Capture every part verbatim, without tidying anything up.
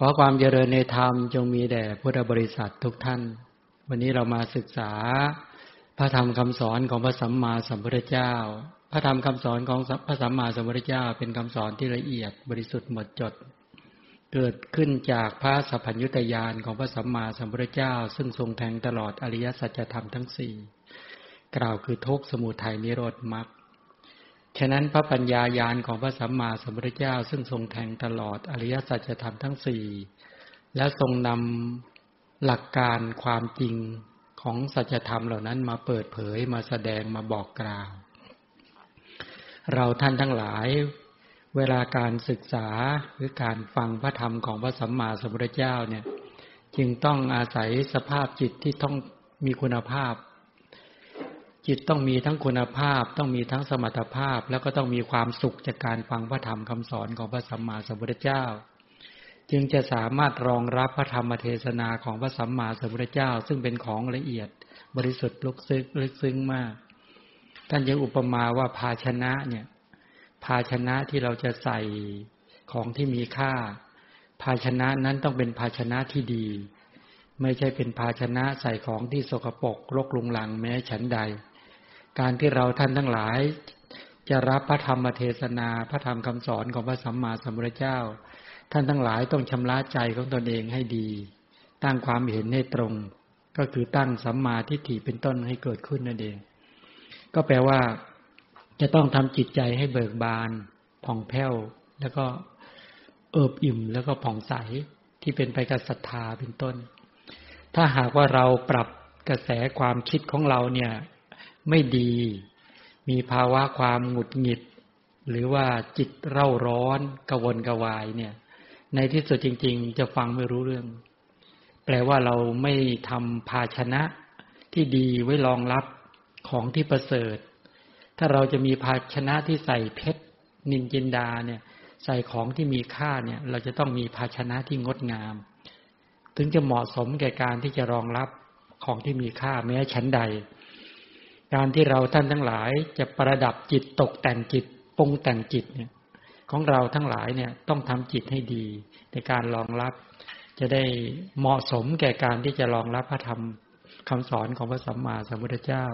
ขอความเจริญในธรรมจงมีแด่พุทธบริษัททุกท่านวันนี้เรามาศึกษาพระธรรมคำสอนของพระสัมมาสัมพุทธเจ้าพระธรรมคำสอนของพระสัมมาสัมพุทธเจ้าเป็นคำสอนที่ละเอียดบริสุทธิ์หมดจดเกิดขึ้นจากพระสัพพัญญุตญาณของพระสัมมาสัมพุทธเจ้าซึ่งทรงแทงตลอดอริยสัจธรรมทั้งสี่กล่าวคือทุกข์สมุทัยนิโรธมรรคฉะนั้นพระปัญญาญาณของพระสัมมาสัมพุทธเจ้าซึ่งทรงแทงตลอดอริยสัจธรรมทั้งสี่และทรงนำหลักการความจริงของสัจธรรมเหล่านั้นมาเปิดเผยมาแสดงมาบอกกล่าวเราท่านทั้งหลายเวลาการศึกษาหรือการฟังพระธรรมของพระสัมมาสัมพุทธเจ้าเนี่ยจึงต้องอาศัยสภาพจิตที่ต้องมีคุณภาพจิตต้องมีทั้งคุณภาพต้องมีทั้งสมรรถภาพแล้วก็ต้องมีความสุขจากการฟังพระธรรมคำสอนของพระสัมมาสัมพุทธเจ้าจึงจะสามารถรองรับพระธรรมเทศนาของพระสัมมาสัมพุทธเจ้าซึ่งเป็นของละเอียดบริสุทธิ์ลึกซึ้งลึกซึ้งมากท่านยังอุปมาว่าภาชนะเนี่ยภาชนะที่เราจะใส่ของที่มีค่าภาชนะนั้นต้องเป็นภาชนะที่ดีไม่ใช่เป็นภาชนะใส่ของที่สกปรกรกรุงรังแม้ฉันใดการที่เราท่านทั้งหลายจะรับพระธรรมเทศนาพระธรรมคำสอนของพระสัมมาสัมพุทธเจ้าท่านทั้งหลายต้องชำระใจของตนเองให้ดีตั้งความเห็นให้ตรงก็คือตั้งสัมมาทิฏฐิเป็นต้นให้เกิดขึ้นนั่นเองก็แปลว่าจะต้องทำจิตใจให้เบิกบานผ่องแผ้วแล้วก็เอิบอิ่มแล้วก็ผ่องใสที่เป็นไปกับศรัทธาเป็นต้นถ้าหากว่าเราปรับกระแสความคิดของเราเนี่ยไม่ดีมีภาวะความหงุดหงิดหรือว่าจิตเร่าร้อนกระวนกระวายเนี่ยในที่สุดจริงๆจะฟังไม่รู้เรื่องแปลว่าเราไม่ทำภาชนะที่ดีไว้รองรับของที่ประเสริฐถ้าเราจะมีภาชนะที่ใส่เพชรนินจินดาเนี่ยใส่ของที่มีค่าเนี่ยเราจะต้องมีภาชนะที่งดงามถึงจะเหมาะสมแก่การที่จะรองรับของที่มีค่าแม้ชั้นใดการที่เราท่านทั้งหลายจะประดับจิตตกแต่งจิตปรุงแต่งจิตเนี่ยของเราทั้งหลายเนี่ยต้องทำจิตให้ดีในการรองรับจะได้เหมาะสมแก่การที่จะรองรับพระธรรมคำสอนของพระสัมมาสัมพุทธเจ้า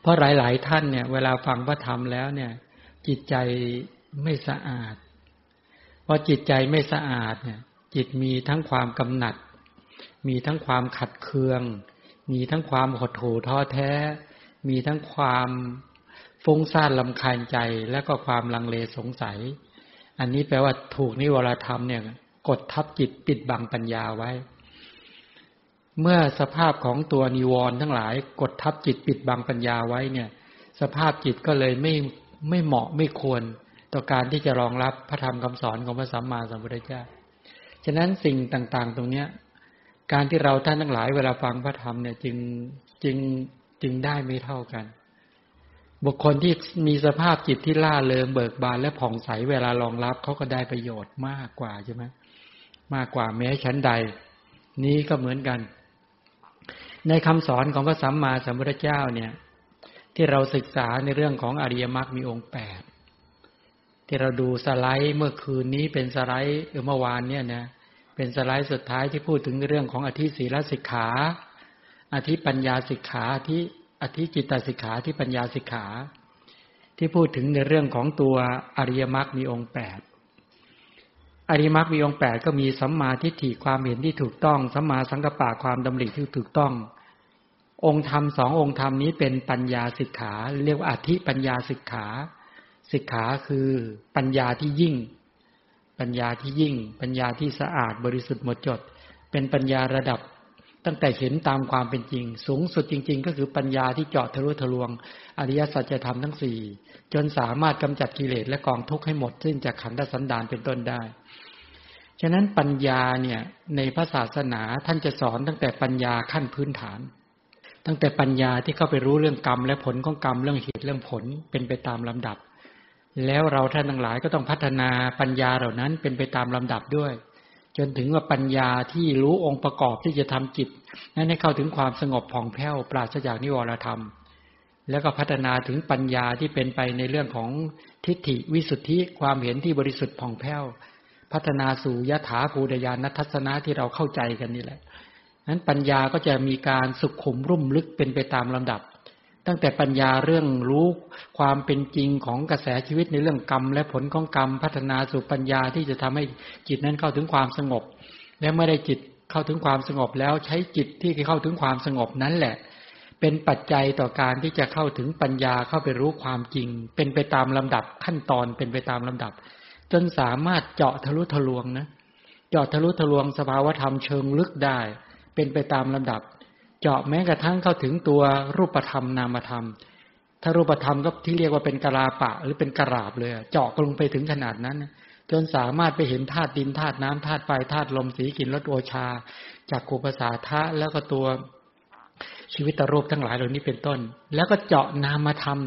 เพราะหลายๆท่านเนี่ยเวลาฟังพระธรรมแล้วเนี่ยจิตใจไม่สะอาดเพราะจิตใจไม่สะอาดเนี่ยจิตมีทั้งความกำหนัดมีทั้งความขัดเคืองมีทั้งความหดหู่ท้อแท้มีทั้งความฟุ้งซ่านรำคาญใจและก็ความลังเลสงสัยอันนี้แปลว่าถูกนิวรธรรมเนี่ยกดทับจิตปิดบังปัญญาไว้เมื่อสภาพของตัวนิวรณ์ทั้งหลายกดทับจิตปิดบังปัญญาไว้เนี่ยสภาพจิตก็เลยไม่ไม่เหมาะไม่ควรต่อการที่จะรองรับพระธรรมคำสอนของพระสัมมาสัมพุทธเจ้าฉะนั้นสิ่งต่างๆตรงเนี้ยการที่เราท่านทั้งหลายเวลาฟังพระธรรมเนี่ยจึงจึงจึงได้ไม่เท่ากันบุคคลที่มีสภาพจิตที่ล่าเริงเบิกบานและผ่องใสเวลารองรับเขาก็ได้ประโยชน์มากกว่าใช่ไหมมากกว่าแม้ชั้นใดนี้ก็เหมือนกันในคำสอนของพระสัมมาสัมพุทธเจ้าเนี่ยที่เราศึกษาในเรื่องของอริยมรรคมีองค์แปดที่เราดูสไลด์เมื่อคืนนี้เป็นสไลด์เมื่อวานเนี่ยนะเป็นสไลด์สุดท้ายที่พูดถึงเรื่องของอธิศีลสิกขาอธิปัญญาสิกขาอธิอธิจิตตสิกขาที่ปัญญาสิกขาที่พูดถึงในเรื่องของตัวอริยมรรคมีองค์แปดอริยมรรคมีองค์แปดก็มีสัมมาทิฏฐิความเห็นที่ถูกต้องสัมมาสังกัปปะความดำริที่ถูกต้ององค์ธรรมสององค์ธรรมนี้เป็นปัญญาสิกขาเรียกว่าอธิปัญญาสิกขาสิกขาคือปัญญาที่ยิ่งปัญญาที่ยิ่งปัญญาที่สะอาดบริสุทธิ์หมดจดเป็นปัญญาระดับตั้งแต่เห็นตามความเป็นจริงสูงสุดจริงๆก็คือปัญญาที่เจาะทะลุทะลวงอริยสัจธรรมทั้งสี่จนสามารถกำจัดกิเลสและกองทุกข์ให้หมดสิ้นจากขันธสันดานเป็นต้นได้ฉะนั้นปัญญาเนี่ยในพระศาสนาท่านจะสอนตั้งแต่ปัญญาขั้นพื้นฐานตั้งแต่ปัญญาที่เข้าไปรู้เรื่องกรรมและผลของกรรมเรื่องเหตุเรื่องผลเป็นไปตามลำดับแล้วเราท่านทั้งหลายก็ต้องพัฒนาปัญญาเหล่านั้นเป็นไปตามลำดับด้วยจนถึงว่าปัญญาที่รู้องค์ประกอบที่จะทำจิตนั้นให้เข้าถึงความสงบผ่องแผ้วปราศจากนิวรธรรมแล้วก็พัฒนาถึงปัญญาที่เป็นไปในเรื่องของทิฏฐิวิสุทธิความเห็นที่บริสุทธิ์ผ่องแผ้ว พัฒนาสู่ยถาภูตญาณทัศนะที่เราเข้าใจกันนี่แหละนั้นปัญญาก็จะมีการสุขุมรุ่มลึกเป็นไปตามลำดับตั้งแต่ปัญญาเรื่องรู้ความเป็นจริงของกระแสชีวิตในเรื่องกรรมและผลของกรรมพัฒนาสู่ปัญญาที่จะทำให้จิตนั้นเข้าถึงความสงบและเมื่อได้จิตเข้าถึงความสงบแล้วใช้จิตที่เข้าถึงความสงบนั้นแหละเป็นปัจจัยต่อการที่จะเข้าถึงปัญญาเข้าไปรู้ความจริงเป็นไปตามลำดับขั้นตอนเป็นไปตามลำดับจนสามารถเจาะทะลุทะลวงนะเจาะทะลุทะลวงสภาวธรรมเชิงลึกได้เป็นไปตามลำดับเจาะแม้กระทั่งเข้าถึงตัวรูปธรรมนามธรรมถ้ารูปธรรมก็ที่เรียกว่าเป็นกะลาปะหรือเป็นกะลาบเลยเจาะลงไปถึงขนาดนั้นจนสามารถไปเห็นธาตุดินธาตุน้ำธาตุไฟธาตุลมสีกลิ่นรสโอชาจักขุประสาทะแล้วก็ตัวชีวิตรูปทั้งหลายเหล่านี้เป็นต้นแล้วก็เจาะนามธรรม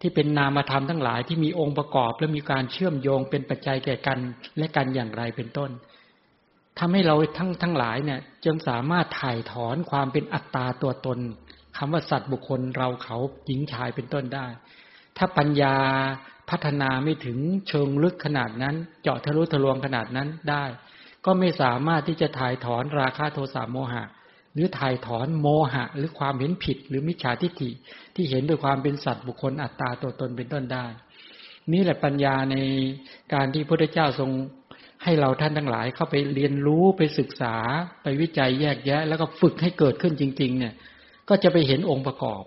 ที่เป็นนามธรรมทั้งหลายที่มีองค์ประกอบและมีการเชื่อมโยงเป็นปัจจัยแก่กันและกันอย่างไรเป็นต้นทำให้เราทั้งทั้งหลายเนี่ยจนสามารถถ่ายถอนความเป็นอัตตาตัวตนคำว่าสัตว์บุคคลเราเขาหญิงชายเป็นต้นได้ถ้าปัญญาพัฒนาไม่ถึงเชิงลึกขนาดนั้นเจาะทะลุทะลวงขนาดนั้นได้ก็ไม่สามารถที่จะถ่ายถอนราคะโทสะโมหะหรือถ่ายถอนโมหะหรือความเห็นผิดหรือมิจฉาทิฏฐิที่เห็นด้วยความเป็นสัตว์บุคคลอัตตาตัวตนเป็นต้นได้นี่แหละปัญญาในการที่พระพุทธเจ้าทรงให้เราท่านทั้งหลายเข้าไปเรียนรู้ไปศึกษาไปวิจัยแยกแยะแล้วก็ฝึกให้เกิดขึ้นจริงๆเนี่ยก็จะไปเห็นองค์ประกอบ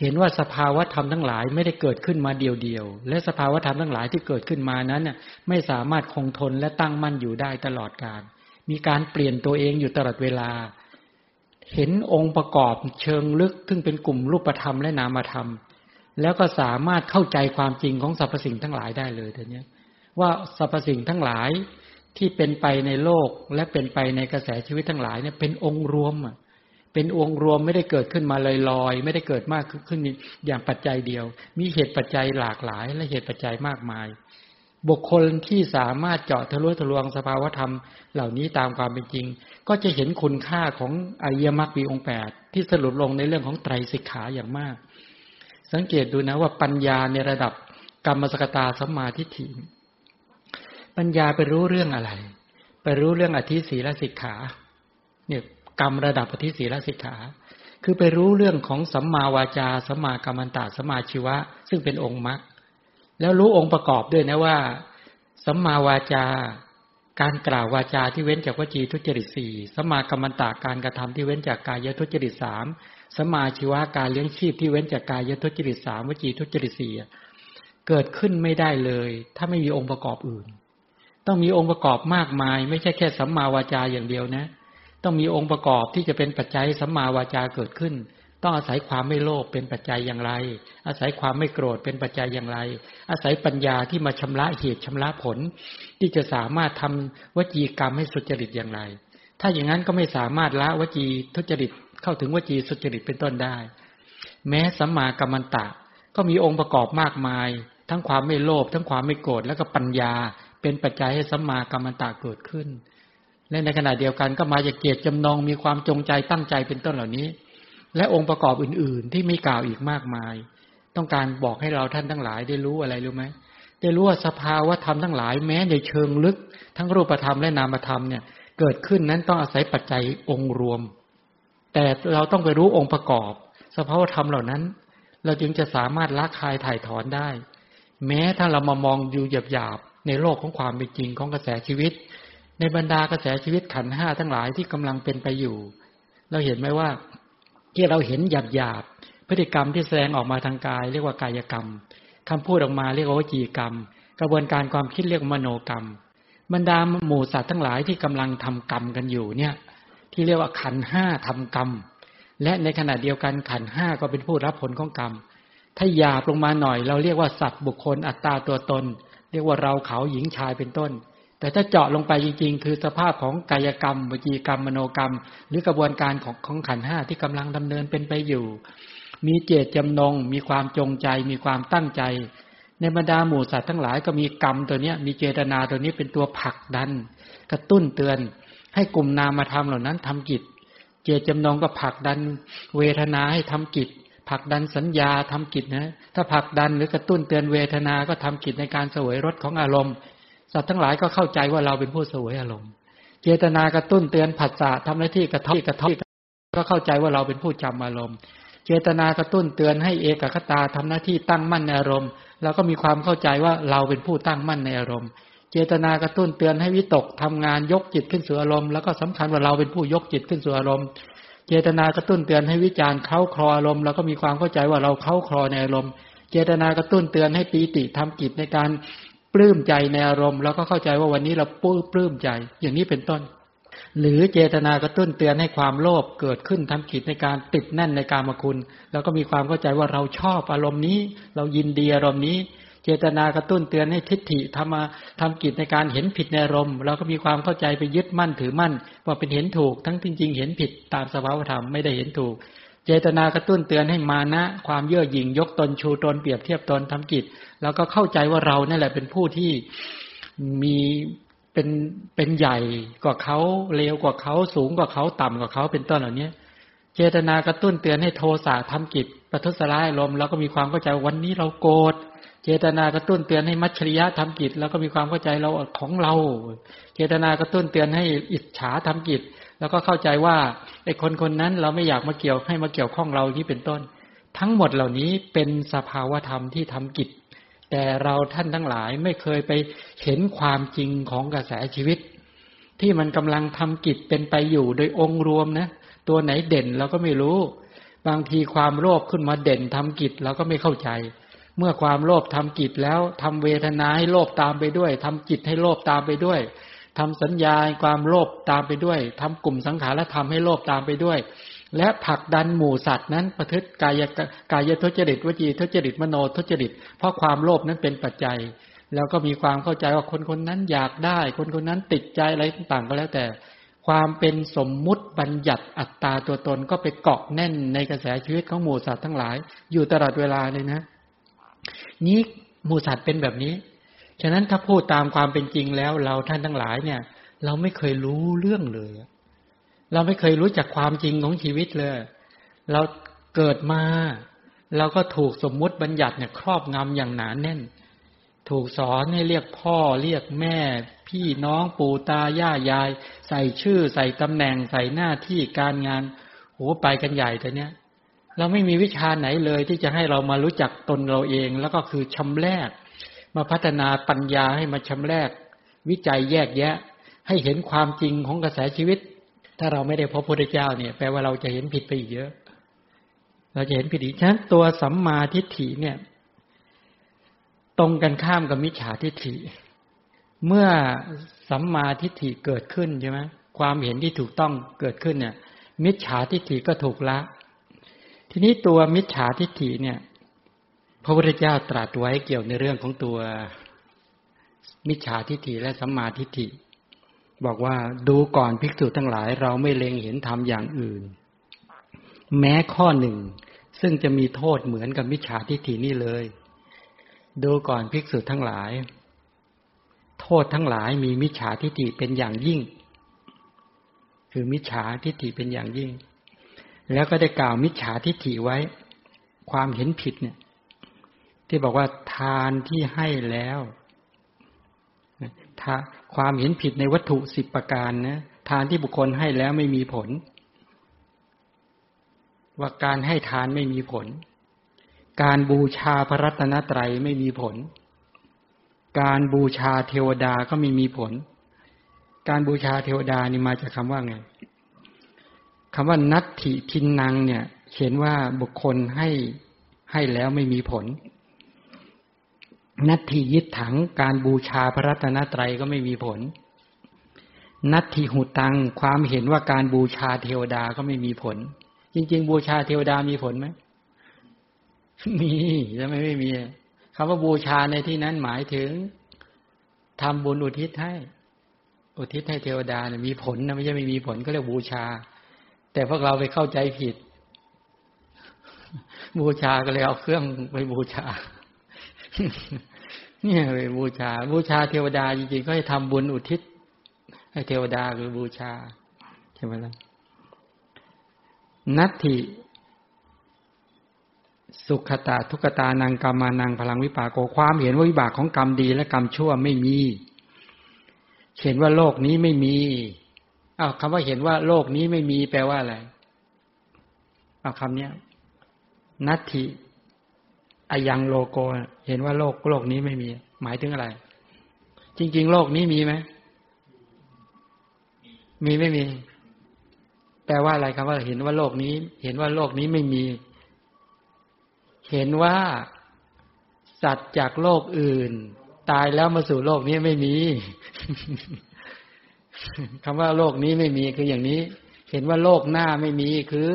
เห็นว่าสภาวะธรรมทั้งหลายไม่ได้เกิดขึ้นมาเดียวๆและสภาวะธรรมทั้งหลายที่เกิดขึ้นมานั้นน่ะไม่สามารถคงทนและตั้งมั่นอยู่ได้ตลอดกาลมีการเปลี่ยนตัวเองอยู่ตลอดเวลาเห็นองค์ประกอบเชิงลึกซึ่งเป็นกลุ่มรูปธรรมและนามธรรมแล้วก็สามารถเข้าใจความจริงของสรรพสิ่งทั้งหลายได้เลยทีนี้ว่าสรรพสิ่งทั้งหลายที่เป็นไปในโลกและเป็นไปในกระแสชีวิตทั้งหลายเนี่ยเป็นองค์รวมเป็นองค์รวมไม่ได้เกิดขึ้นมาลอยๆไม่ได้เกิดมากขึ้นอย่างปัจจัยเดียวมีเหตุปัจจัยหลากหลายและเหตุปัจจัยมากมายบุคคลที่สามารถเจาะทะลุทะลวงสภาวธรรมเหล่านี้ตามความเป็นจริงก็จะเห็นคุณค่าของอริยมรรคมีองค์แปดที่สรุปลงในเรื่องของไตรสิกขาอย่างมากสังเกตดูนะว่าปัญญาในระดับกัมมสกตาสัมมาทิฏฐิปัญญาไปรู้เรื่องอะไรไปรู้เรื่องอธิศีลสิกขาเนี่ยกรรมระดับอธิศีลสิกขาคือไปรู้เรื่องของสัมมาวาจาสัมมากัมมันตะสัมมาชีวะซึ่งเป็นองค์มรรคแล้วรู้องค์ประกอบด้วยนะว่าสัมมาวาจาการกล่าววาจาที่เว้นจากวจีทุจริตสี่สัมมากัมมันตะการกระทำที่เว้นจากกายทุจริตสามสัมมาชีวะการเลี้ยงชีพที่เว้นจากกายทุจริตสามวจีทุจริตสี่เกิดขึ้นไม่ได้เลยถ้าไม่มีองค์ประกอบอื่นต้องมีองค์ประกอบมากมายไม่ใช่แค่สัมมาวาจาอย่างเดียวนะต้องมีองค์ประกอบที่จะเป็นปัจจัยสัมมาวาจาเกิดขึ้นต้องอาศัยความไม่โลภเป็นปัจจัยอย่างไรอาศัยความไม่โกรธเป็นปัจจัยอย่างไรอาศัยปัญญาที่มาชำระเหตุชำระผลที่จะสามารถทำวจีกรรมให้สุจริตอย่างไรถ้าอย่างนั้นก็ไม่สามารถละวจีทุจริตเข้าถึงวจีสุจริตเป็นต้นได้แม้สัมมากัมมันตะก็มีองค์ประกอบมากมายทั้งความไม่โลภทั้งความไม่โกรธแล้วก็ปัญญาเป็นปัจจัยให้สัมมากัมมันตะเกิดขึ้นและในขณะเดียวกันก็มาจากเจตจำนงมีความจงใจตั้งใจเป็นต้นเหล่านี้และองค์ประกอบอื่นๆที่ไม่กล่าวอีกมากมายต้องการบอกให้เราท่านทั้งหลายได้รู้อะไรรู้ไหมได้รู้ว่าสภาวะธรรมทั้งหลายแม้ในเชิงลึกทั้งรูปธรรมและนามธรรมเนี่ยเกิดขึ้นนั้นต้องอาศัยปัจจัยองค์รวมแต่เราต้องไปรู้องค์ประกอบสภาวะธรรมเหล่านั้นเราจึงจะสามารถละคายถ่ายถอนได้แม้ถ้าเรามามองดูหยาบๆในโลกของความเป็นจริงของกระแสชีวิตในบรรดากระแสชีวิตขันธ์ห้าทั้งหลายที่กำลังเป็นไปอยู่เราเห็นไหมว่าที่เราเห็นหยาบๆพฤติกรรมที่แสดงออกมาทางกายเรียกว่ากายกรรมคำพูดออกมาเรียกว่าวจีกรรมกระบวนการความคิดเรียกมโนกรรมบรรดาหมู่สัตว์ทั้งหลายที่กำลังทำกรรมกันอยู่เนี่ยที่เรียกว่าขันธ์ห้าทำกรรมและในขณะเดียวกันขันธ์ห้าก็เป็นผู้รับผลของกรรมถ้าหยาบลงมาหน่อยเราเรียกว่าสัตว์บุคคลอัตตาตัวตนเรียกว่าเราเขาหญิงชายเป็นต้นแต่ถ้าเจาะลงไปจริงๆคือสภาพของกายกรรมวจีกรรมมโนกรรมหรือกระบวนการของของขันธ์ห้าที่กำลังดำเนินเป็นไปอยู่มีเจตจำนงมีความจงใจมีความตั้งใจในบรรดาหมู่สัตว์ทั้งหลายก็มีกรรมตัวนี้มีเจตนาตัวนี้เป็นตัวผลักดันกระตุ้นเตือนให้กลุ่มนามธรรมเหล่านั้นทำกิจเจตจำนงก็ผลักดันเวทนาให้ทำกิจผลักดันสัญญาทำกิจนะถ้าผลักดันหรือกระตุ้นเตือนเวทนาก็ทำกิจในการเสวยรสของอารมณ์ สัตว์ทั้งหลายก็เข้าใจว่าเราเป็นผู้เสวยอารมณ์เจตนากระตุ้นเตือนผัสสะทำหน้าที่กระทบกระทบก็เข้าใจว่าเราเป็นผู้จำอารมณ์เจตนากระตุ้นเตือนให้เอกคตาทำหน้าที่ตั้งมั่นในอารมณ์เราก็มีความเข้าใจว่าเราเป็นผู้ตั้งมั่นในอารมณ์เจตนากระตุ้นเตือนให้วิตกทำงานยกจิตขึ้นสู่อารมณ์แล้วก็สำคัญว่าเราเป็นผู้ยกจิตขึ้นสู่อารมณ์เจตนากระตุ้นเตือนให้วิจารณ์เข้าคลออารมณ์แล้วก็มีความเข้าใจว่าเราเข้าคลอในอารมณ์เจตนากระตุ้นเตือนให้ปีติทำกิจในการปลื้มใจในอารมณ์แล้วก็เข้าใจว่าวันนี้เราปลื้มใจอย่างนี้เป็นต้นหรือเจตนากระตุ้นเตือนให้ความโลภเกิดขึ้นทำกิจในการติดแน่นในกามคุณแล้วก็มีความเข้าใจว่าเราชอบอารมณ์นี้เรายินดีอารมณ์นี้เจตนากระตุ้นเตือนให้ทิฏฐิทำมาทำกิจในการเห็นผิดในอารมณ์เราก็มีความเข้าใจไปยึดมั่นถือมั่นว่าเป็นเห็นถูกทั้งจริงๆเห็นผิดตามสภาวธรรมไม่ได้เห็นถูกเจตนากระตุ้นเตือนให้มานะความเย่อหยิ่งยกตนชูตนเปรียบเทียบตนทำกิจแล้วก็เข้าใจว่าเราเนี่ยแหละเป็นผู้ที่มีเป็นเป็นใหญ่กว่าเขาเลวกว่าเขาสูงกว่าเขาต่ำกว่าเขาเป็นต้นเหล่านี้เจตนากระตุ้นเตือนให้โทสะทำกิจประทุษร้ายอารมณ์แล้วก็มีความเข้าใจวันนี้เราโกรธเจตนากระตุ้นเตือนให้มัจฉริยะทำกิจแล้วก็มีความเข้าใจเราของเราเจตนากระตุ้นเตือนให้อิจฉาทำกิจแล้วก็เข้าใจว่าไอ้คนคนนั้นเราไม่อยากมาเกี่ยวให้มาเกี่ยวข้องเราอย่างนี้เป็นต้นทั้งหมดเหล่านี้เป็นสภาวธรรมที่ทำกิจแต่เราท่านทั้งหลายไม่เคยไปเห็นความจริงของกระแสชีวิตที่มันกำลังทำกิจเป็นไปอยู่โดยองค์รวมนะตัวไหนเด่นเราก็ไม่รู้บางทีความโลภขึ้นมาเด่นทำกิจเราก็ไม่เข้าใจเมื่อความโลภทำกิจแล้วทำเวทนาให้โลภตามไปด้วยทำจิตให้โลภตามไปด้วยทำสัญญาให้ความโลภตามไปด้วยทำกลุ่มสังขารธรรมให้โลภตามไปด้วยและผลักดันหมู่สัตว์นั้นประพฤติกายกายทุจริตวจีทุจริตมโนทุจริตเพราะความโลภนั้นเป็นปัจจัยแล้วก็มีความเข้าใจว่าคนคนนั้นอยากได้คนคนนั้นติดใจอะไรต่างๆก็แล้วแต่ความเป็นสมมุติบัญญัติอัตตาตัวตนก็ไปเกาะแน่นในกระแสชีวิตของหมู่สัตว์ทั้งหลายอยู่ตลอดเวลาเลยนะนี้หมู่สัตว์เป็นแบบนี้ฉะนั้นถ้าพูดตามความเป็นจริงแล้วเราท่านทั้งหลายเนี่ยเราไม่เคยรู้เรื่องเลยเราไม่เคยรู้จักความจริงของชีวิตเลยเราเกิดมาเราก็ถูกสมมุติบัญญัติเนี่ยครอบงำอย่างหนาแน่นถูกสอนให้เรียกพ่อเรียกแม่พี่น้องปู่ตาย่ายายใส่ชื่อใส่ตำแหน่งใส่หน้าที่การงานโหไปกันใหญ่แต่เนี้ยเราไม่มีวิชาไหนเลยที่จะให้เรามารู้จักตนเราเองแล้วก็คือชำแรกมาพัฒนาปัญญาให้มาชำแรกวิจัยแยกแยะให้เห็นความจริงของกระแสชีวิตถ้าเราไม่ได้พบพระพุทธเจ้าเนี่ยแปลว่าเราจะเห็นผิดไปอีกเยอะเราจะเห็นผิดอีกฉะนั้นตัวสัมมาทิฏฐิเนี่ยตรงกันข้ามกับมิจฉาทิฏฐิเมื่อสัมมาทิฏฐิเกิดขึ้นใช่ไหมความเห็นที่ถูกต้องเกิดขึ้นเนี่ยมิจฉาทิฏฐิก็ถูกละทีนี้ตัวมิจฉาทิฏฐิเนี่ยพระพุทธเจ้าตรัสไว้เกี่ยวในเรื่องของตัวมิจฉาทิฏฐิและสัมมาทิฏฐิบอกว่าดูก่อนภิกษุทั้งหลายเราไม่เล็งเห็นธรรมอย่างอื่นแม้ข้อหนึ่งซึ่งจะมีโทษเหมือนกับมิจฉาทิฏฐินี่เลยดูก่อนภิกษุทั้งหลายโทษทั้งหลายมีมิจฉาทิฏฐิเป็นอย่างยิ่งคือมิจฉาทิฏฐิเป็นอย่างยิ่งแล้วก็ได้กล่าวมิจฉาทิฏฐิไว้ความเห็นผิดเนี่ยที่บอกว่าทานที่ให้แล้วความเห็นผิดในวัตถุสิบประการนะทานที่บุคคลให้แล้วไม่มีผลว่าการให้ทานไม่มีผลการบูชาพระรัตนตรัยไม่มีผลการบูชาเทวดาก็ไม่มีผลการบูชาเทวดานี่มาจากคำว่าไงคำว่านัตถิทินังเนี่ยเขียนว่าบุคคลให้ให้แล้วไม่มีผลนัตถิยิทถังการบูชาพระรัตนตรัยก็ไม่มีผลนัตถิหุตังความเห็นว่าการบูชาเทวดาก็ไม่มีผลจริงๆบูชาเทวดามีผลไหมมีแล้วไม่ไม่มีคำว่าบูชาในที่นั้นหมายถึงทำบุญอุทิศให้อุทิศให้เทวดาเนี่ยมีผลนะไม่ใช่ไม่มีผลก็เรียกบูชาแต่พวกเราไปเข้าใจผิดบูชาก็เลยเอาเครื่องไปบูชาเนี่ยไปบูชาบูชาเทวดาจริงๆก็ให้ทำบุญอุทิศให้เทวดาหรือบูชาใช่ไหมล่ะนัตถิสุขตาทุกตานังกามานังพลังวิปากโกความเห็นว่าวิบากของกรรมดีและกรรมชั่วไม่มี เห็นว่าโลกนี้ไม่มีอ้าวคำว่าเห็นว่าโลกนี้ไม่มีแปลว่าอะไรอ้าวคำนี้นัตถิอายังโลโกเห็นว่าโลกโลกนี้ไม่มีหมายถึงอะไรจริงๆโลกนี้มีไหมมีไม่มีแปลว่าอะไรครับว่าเห็นว่าโลกนี้เห็นว่าโลกนี้ไม่มีเห็นว่าสัตว์จากโลกอื่นตายแล้วมาสู่โลกนี้ไม่มี คำว่าโลกนี้ไม่มีคืออย่างนี้เห็นว่าโลกหน้าไม่มีคือ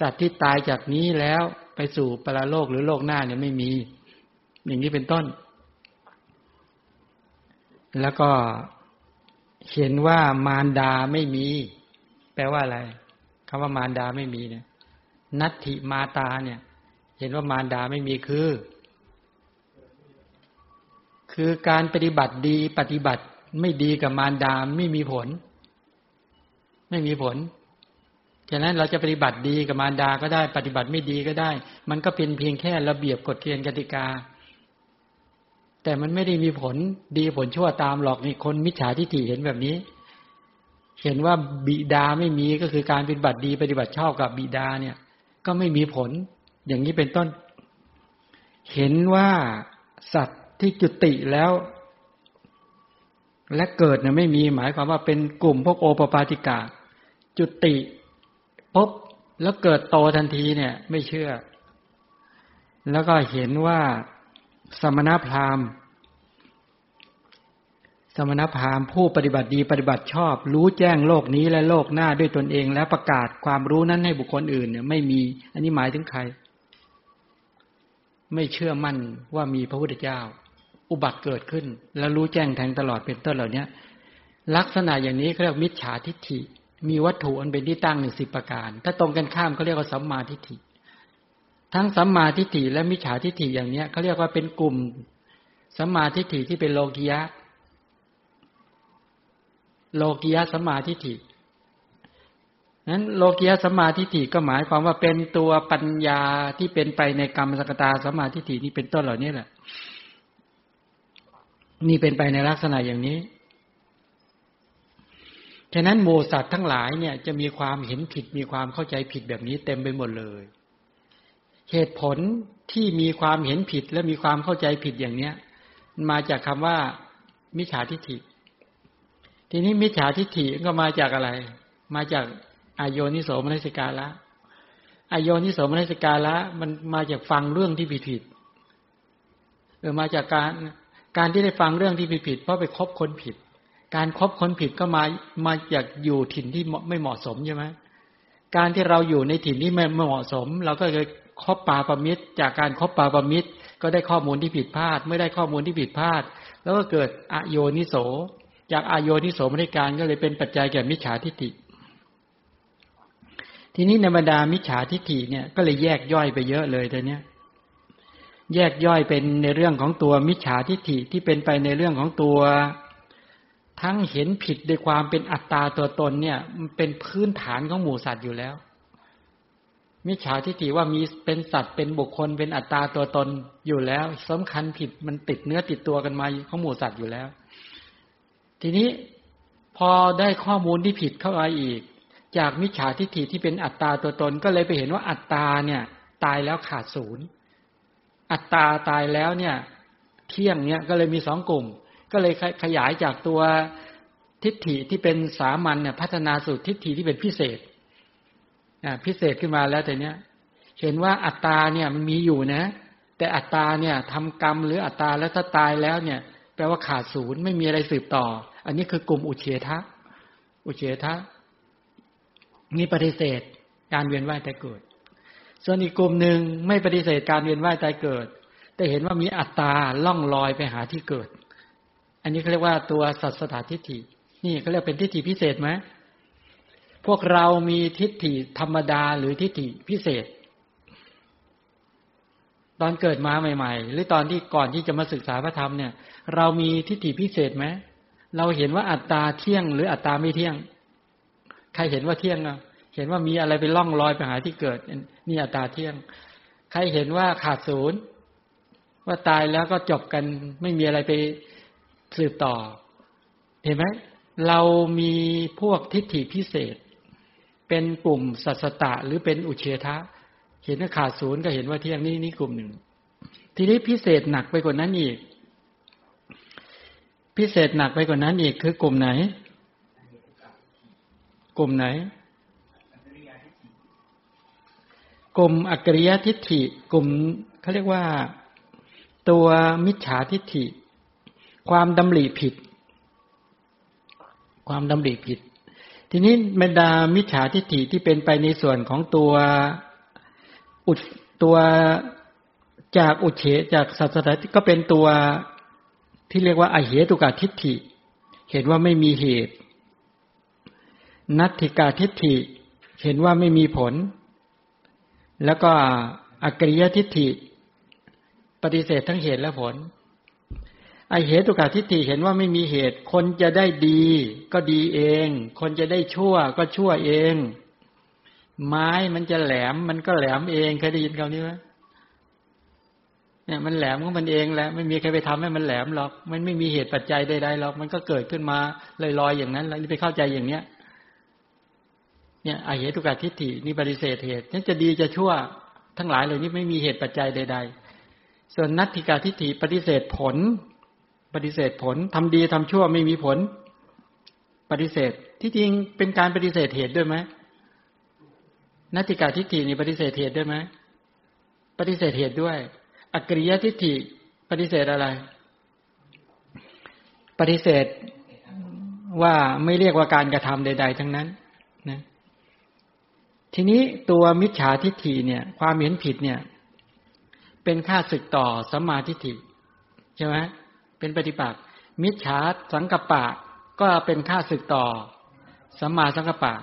สัตว์ที่ตายจากนี้แล้วไปสู่ปรโลกหรือโลกหน้าเนี่ยไม่มีอย่างนี้เป็นต้นแล้วก็เห็นว่ามารดาไม่มีแปลว่าอะไรคำว่ามารดาไม่มีเนี่ยนัตถิมาตาเนี่ยเห็นว่ามารดาไม่มีคือคือการปฏิบัติดีปฏิบัติไม่ดีกับมารดาไม่มีผลไม่มีผลฉะนั้นเราจะปฏิบัติดีกับมารดาก็ได้ปฏิบัติไม่ดีก็ได้มันก็เป็นเพียงแค่ระเบียบกฎเกณฑ์กติกาแต่มันไม่ได้มีผลดีผลชั่วตามหรอกนี่คนมิจฉาทิฏฐิเห็นแบบนี้เห็นว่าบิดาไม่มีก็คือการปฏิบัติดีปฏิบัติชอบกับบิดาเนี่ยก็ไม่มีผลอย่างนี้เป็นต้นเห็นว่าสัตว์ที่จุติแล้วและเกิดเนี่ยไม่มีหมายความว่าเป็นกลุ่มพวกโอปปาติกะจุติพบแล้วเกิดโตทันทีเนี่ยไม่เชื่อแล้วก็เห็นว่าสมณพราหมณ์สมณพราหมณ์ผู้ปฏิบัติดีปฏิบัติชอบรู้แจ้งโลกนี้และโลกหน้าด้วยตนเองและประกาศความรู้นั้นให้บุคคลอื่นเนี่ยไม่มีอันนี้หมายถึงใครไม่เชื่อมั่นว่ามีพระพุทธเจ้าอุบัติเกิดขึ้นและรู้แจ้งแทงตลอดเป็นต้นเหล่านี้ลักษณะอย่างนี้เขาเรียกมิจฉาทิฏฐิมีวัตถุอันเป็นที่ตั้งอยู่สิบประการถ้าตรงกันข้ามเขาเรียกว่าสัมมาทิฏฐิทั้งสัมมาทิฏฐิและมิจฉาทิฏฐิอย่างนี้เขาเรียกว่าเป็นกลุ่มสัมมาทิฏฐิที่เป็นโลกิยะโลกิยะสัมมาทิฏฐินั้นโลกิยะสัมมาทิฏฐิก็หมายความว่าเป็นตัวปัญญาที่เป็นไปในกรรมสังคตาสัมมาทิฏฐินี่เป็นต้นเหล่านี้แหละนี่เป็นไปในลักษณะอย่างนี้ฉะนั้นหมู่สัตว์ทั้งหลายเนี่ยจะมีความเห็นผิดมีความเข้าใจผิดแบบนี้เต็มไปหมดเลยเหตุผลที่มีความเห็นผิดและมีความเข้าใจผิดอย่างเนี้ยมาจากคำว่ามิจฉาทิฏฐิทีนี้มิจฉาทิฏฐิก็มาจากอะไรมาจากอโยนิโสมนสิการะอโยนิโสมนสิการะมันมาจากฟังเรื่องที่ผิดๆเออมาจากการการที่ได้ฟังเรื่องที่ผิดๆเพราะไปคบคนผิดการคบคนผิดก็มามาจากอยู่ถิ่นที่ไม่เหมาะสมใช่ไหมการที่เราอยู่ในถิ่นที่ไม่เหมาะสมเราก็เลยคบปาปมิตรจากการคบปาปมิตรก็ได้ข้อมูลที่ผิดพลาดไม่ได้ข้อมูลที่ผิดพลาดแล้วก็เกิดอโยนิโสจากอโยนิโสมนสิการก็เลยเป็นปัจจัยแก่มิจฉาทิฏฐิทีนี้ในบรรดามิจฉาทิฏฐิเนี่ยก็เลยแยกย่อยไปเยอะเลยตัวเนี้ยแยกย่อยเป็นในเรื่องของตัวมิจฉาทิฏฐิที่เป็นไปในเรื่องของตัวทั้งเห็นผิดด้วยความเป็นอัตตาตัวตนเนี่ยมันเป็นพื้นฐานของหมู่สัตว์อยู่แล้วมิจฉาทิฏฐิว่ามีเป็นสัตว์เป็นบุคคลเป็นอัตตาตัวตนอยู่แล้วสำคัญผิดมันติดเนื้อติดตัวกันมาของหมู่สัตว์อยู่แล้วทีนี้พอได้ข้อมูลที่ผิดเข้ามาอีกจากมิจฉาทิฏฐิที่เป็นอัตตาตัวตนก็เลยไปเห็นว่าอัตตาเนี่ยตายแล้วขาดศูนย์อัตตาตายแล้วเนี่ยเที่ยงเนี่ยก็เลยมีสองกลุ่มก็เลยขยายจากตัวทิฏฐิที่เป็นสามัญเนี่ยพัฒนาสู่ทิฏฐิที่เป็นพิเศษอ่าพิเศษขึ้นมาแล้วแต่เนี้ยเห็นว่าอัตตาเนี่ยมันมีอยู่นะแต่อัตตาเนี่ยทำกรรมหรืออัตตาแล้วถ้าตายแล้วเนี่ยแปลว่าขาดศูนย์ไม่มีอะไรสืบต่ออันนี้คือกลุ่มอุเฉทะอุเฉทะมีปฏิเสธการเวียนว่ายตายเกิดส่วนอีกกลุ่มหนึ่งไม่ปฏิเสธการเวียนว่ายตายเกิดแต่เห็นว่ามีอัตตาล่องลอยไปหาที่เกิดอันนี้เขาเรียกว่าตัวสัตสถาทิฏฐินี่เขาเรียกเป็นทิฏฐิพิเศษไหมพวกเรามีทิฏฐิธรรมดาหรือทิฏฐิพิเศษตอนเกิดมาใหม่ๆหรือตอนที่ก่อนที่จะมาศึกษาพระธรรมเนี่ยเรามีทิฏฐิพิเศษไหมเราเห็นว่าอัตตาเที่ยงหรืออัตตาไม่เที่ยงใครเห็นว่าเที่ยงอ่ะเห็นว่ามีอะไรไปล่องลอยไปหาที่เกิดนี่อัตตาเที่ยงใครเห็นว่าขาดศูนย์ว่าตายแล้วก็จบกันไม่มีอะไรไปสืบต่อ เห็นไหมเรามีพวกทิฏฐิพิเศษเป็นกลุ่มสัสสตะหรือเป็นอุเฉทะเห็นว่าขาดศูนย์ก็เห็นว่าเที่ยงนี้นี่กลุ่มหนึ่งทีนี้พิเศษหนักไปกว่านั้นอีกพิเศษหนักไปกว่านั้นอีกคือกลุ่มไหนกลุ่มไหนกลุ่มอักขริยทิฏฐิกลุ่มเขาเรียกว่าตัวมิจฉาทิฏฐิความดำริผิดความดำริผิดทีนี้บรรดามิจฉาทิฏฐิที่เป็นไปในส่วนของตัวอุดตัวจากอุเฉจากสัสสตะก็เป็นตัวที่เรียกว่าอเหตุกทิฏฐิเห็นว่าไม่มีเหตุนัตถิกทิฏฐิเห็นว่าไม่มีผลแล้วก็อักริยทิฏฐิปฏิเสธทั้งเหตุและผลอเหตุกทิฏฐิเห็นว่าไม่มีเหตุคนจะได้ดีก็ดีเองคนจะได้ชั่วก็ชั่วเองไม้มันจะแหลมมันก็แหลมเองเคยได้ยินคำนี้ไหมเนี่ยมันแหลมของมันเองแหละไม่มีใครไปทำให้มันแหลมหรอกมันไม่มีเหตุปัจจัยใดๆหรอกมันก็เกิดขึ้นมาลอยๆอย่างนั้นแล้วนี่ไปเข้าใจอย่างเนี้ยเนี่ยอเหตุกทิฏฐินี่ปฏิเสธเหตุนั้นจะดีจะชั่วทั้งหลายเหล่านี้ไม่มีเหตุปัจจัยใดๆส่วนนัตถิกทิฏฐิปฏิเสธผลปฏิเสธผลทำดีทำชั่วไม่มีผลปฏิเสธที่จริงเป็นการปฏิเสธเหตุด้วยไหมนัตถิกทิฏฐินี่ปฏิเสธเหตุด้วยไหมปฏิเสธเหตุด้วยอักริยทิฏฐิปฏิเสธอะไรปฏิเสธว่าไม่เรียกว่าการกระทำใดๆทั้งนั้นนะทีนี้ตัวมิจฉาทิฏฐิเนี่ยความเห็นผิดเนี่ยเป็นข้าศึกต่อสัมมาทิฏฐิใช่ไหมเป็นปฏิปักษ์มิจฉาสังกัปปะก็เป็นข้าศึกต่อสัมมาสังกัปปะ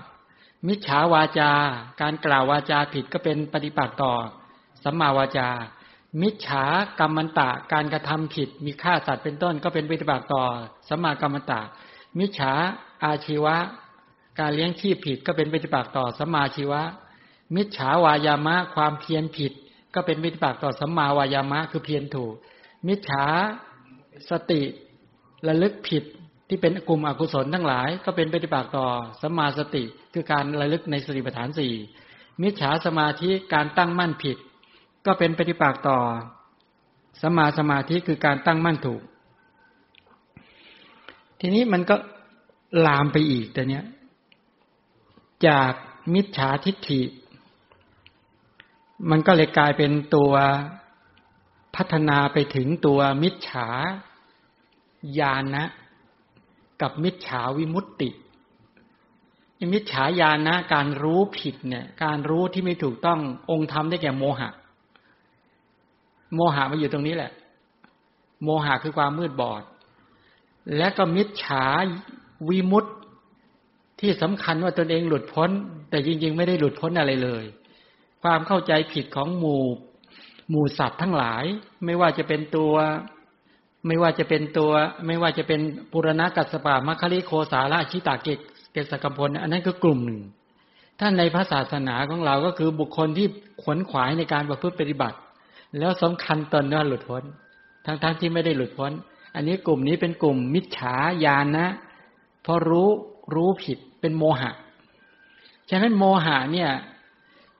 มิจฉาวาจาการกล่าววาจาผิดก็เป็นปฏิปักษ์ต่อสัมมาวาจามิจฉากรรมันตะการกระทำผิดมีฆ่าสัตว์เป็นต้นก็เป็นปฏิบัติต่อสัมมากรรมันตะมิจฉาอาชีวะการเลี้ยงชีพผิดก็เป็นปฏิบัติต่อสัมมาชีวะมิจฉาวายามะความเพียรผิดก็เป็นปฏิบัติต่อสัมมาวายามะคือเพียรถูกมิจฉาสติระลึกผิดที่เป็นกลุ่มอกุศลทั้งหลายก็เป็นปฏิบัติต่อสัมมาสติคือการระลึกในสติปัฏฐานสี่มิจฉาสมาธิการตั้งมั่นผิดก็เป็นปฏิปักษ์ต่อสัมมาสมาธิคือการตั้งมั่นถูกทีนี้มันก็ลามไปอีกตัวเนี้ยจากมิจฉาทิฏฐิมันก็เลยกลายเป็นตัวพัฒนาไปถึงตัวมิจฉาญาณะกับมิจฉาวิมุตติมิจฉาญาณะการรู้ผิดเนี่ยการรู้ที่ไม่ถูกต้ององค์ธรรมได้แก่โมหะโมหะมันอยู่ตรงนี้แหละโมหะคือความมืดบอดและก็มิจฉาวิมุตติที่สำคัญว่าตนเองหลุดพ้นแต่จริงๆไม่ได้หลุดพ้นอะไรเลยความเข้าใจผิดของหมู่หมู่สัตว์ทั้งหลายไม่ว่าจะเป็นตัวไม่ว่าจะเป็นตัวไม่ว่าจะเป็นปุรณกัสสปะมัคคิริโคสาระชิตาเกศเกศกัมพลอันนั้นคือกลุ่มหนึ่งท่านในพระศาสนาของเราก็คือบุคคลที่ขวนขวายในการประพฤติปฏิบัติแล้วสำคัญตนว่าหลุดพ้นทั้งๆ ท, ที่ไม่ได้หลุดพ้นอันนี้กลุ่มนี้เป็นกลุ่มมิจฉาญาณนะพอรู้รู้ผิดเป็นโมหะฉะนั้นโมหะเนี่ย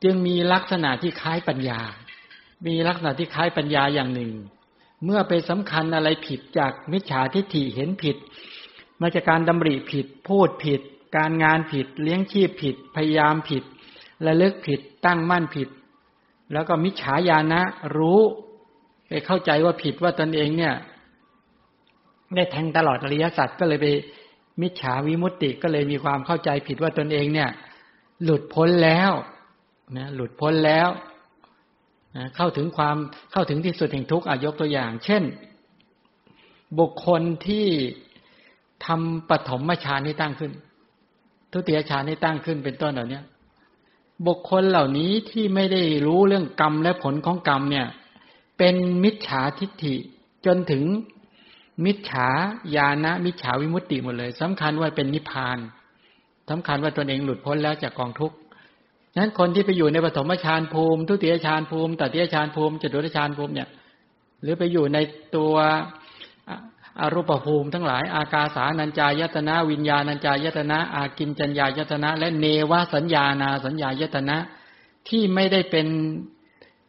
จึงมีลักษณะที่คล้ายปัญญามีลักษณะที่คล้ายปัญญาอย่างหนึ่งเมื่อไปสำคัญอะไรผิดจากมิจฉาทิฏฐิเห็นผิดมาจากการดำริผิดพูดผิดการงานผิดเลี้ยงชีพผิดพยายามผิดระลึกผิดตั้งมั่นผิดแล้วก็มิจฉาญาณะรู้ไปเข้าใจว่าผิดว่าตนเองเนี่ยได้แทงตลอดอริยสัจก็เลยไปมิจฉาวิมุตติก็เลยมีความเข้าใจผิดว่าตนเองเนี่ยหลุดพ้นแล้วนะหลุดพ้นแล้วนะเข้าถึงความเข้าถึงที่สุดแห่งทุกข์อ่ะยกตัวอย่างเช่นบุคคลที่ทำปฐมฌานให้ตั้งขึ้นทุติยฌานให้ตั้งขึ้นเป็นต้นเหล่านี้บุคคลเหล่านี้ที่ไม่ได้รู้เรื่องกรรมและผลของกรรมเนี่ยเป็นมิจฉาทิฏฐิจนถึงมิจฉาญาณะมิจฉาวิมุตติหมดเลยสำคัญว่าเป็นนิพพานสำคัญว่าตนเองหลุดพ้นแล้วจากกองทุกข์นั้นคนที่ไปอยู่ในปฐมฌานภูมิทุติยฌานภูมิตติยฌานภูมิจตุตถฌานภูมิเนี่ยหรือไปอยู่ในตัว อรูปภูมิทั้งหลายอากาสานัญจายตนะวิญญาณัญจายตนะอากินจัญญายตนะและเนวสัญญานาสัญญายตนะที่ไม่ได้เป็น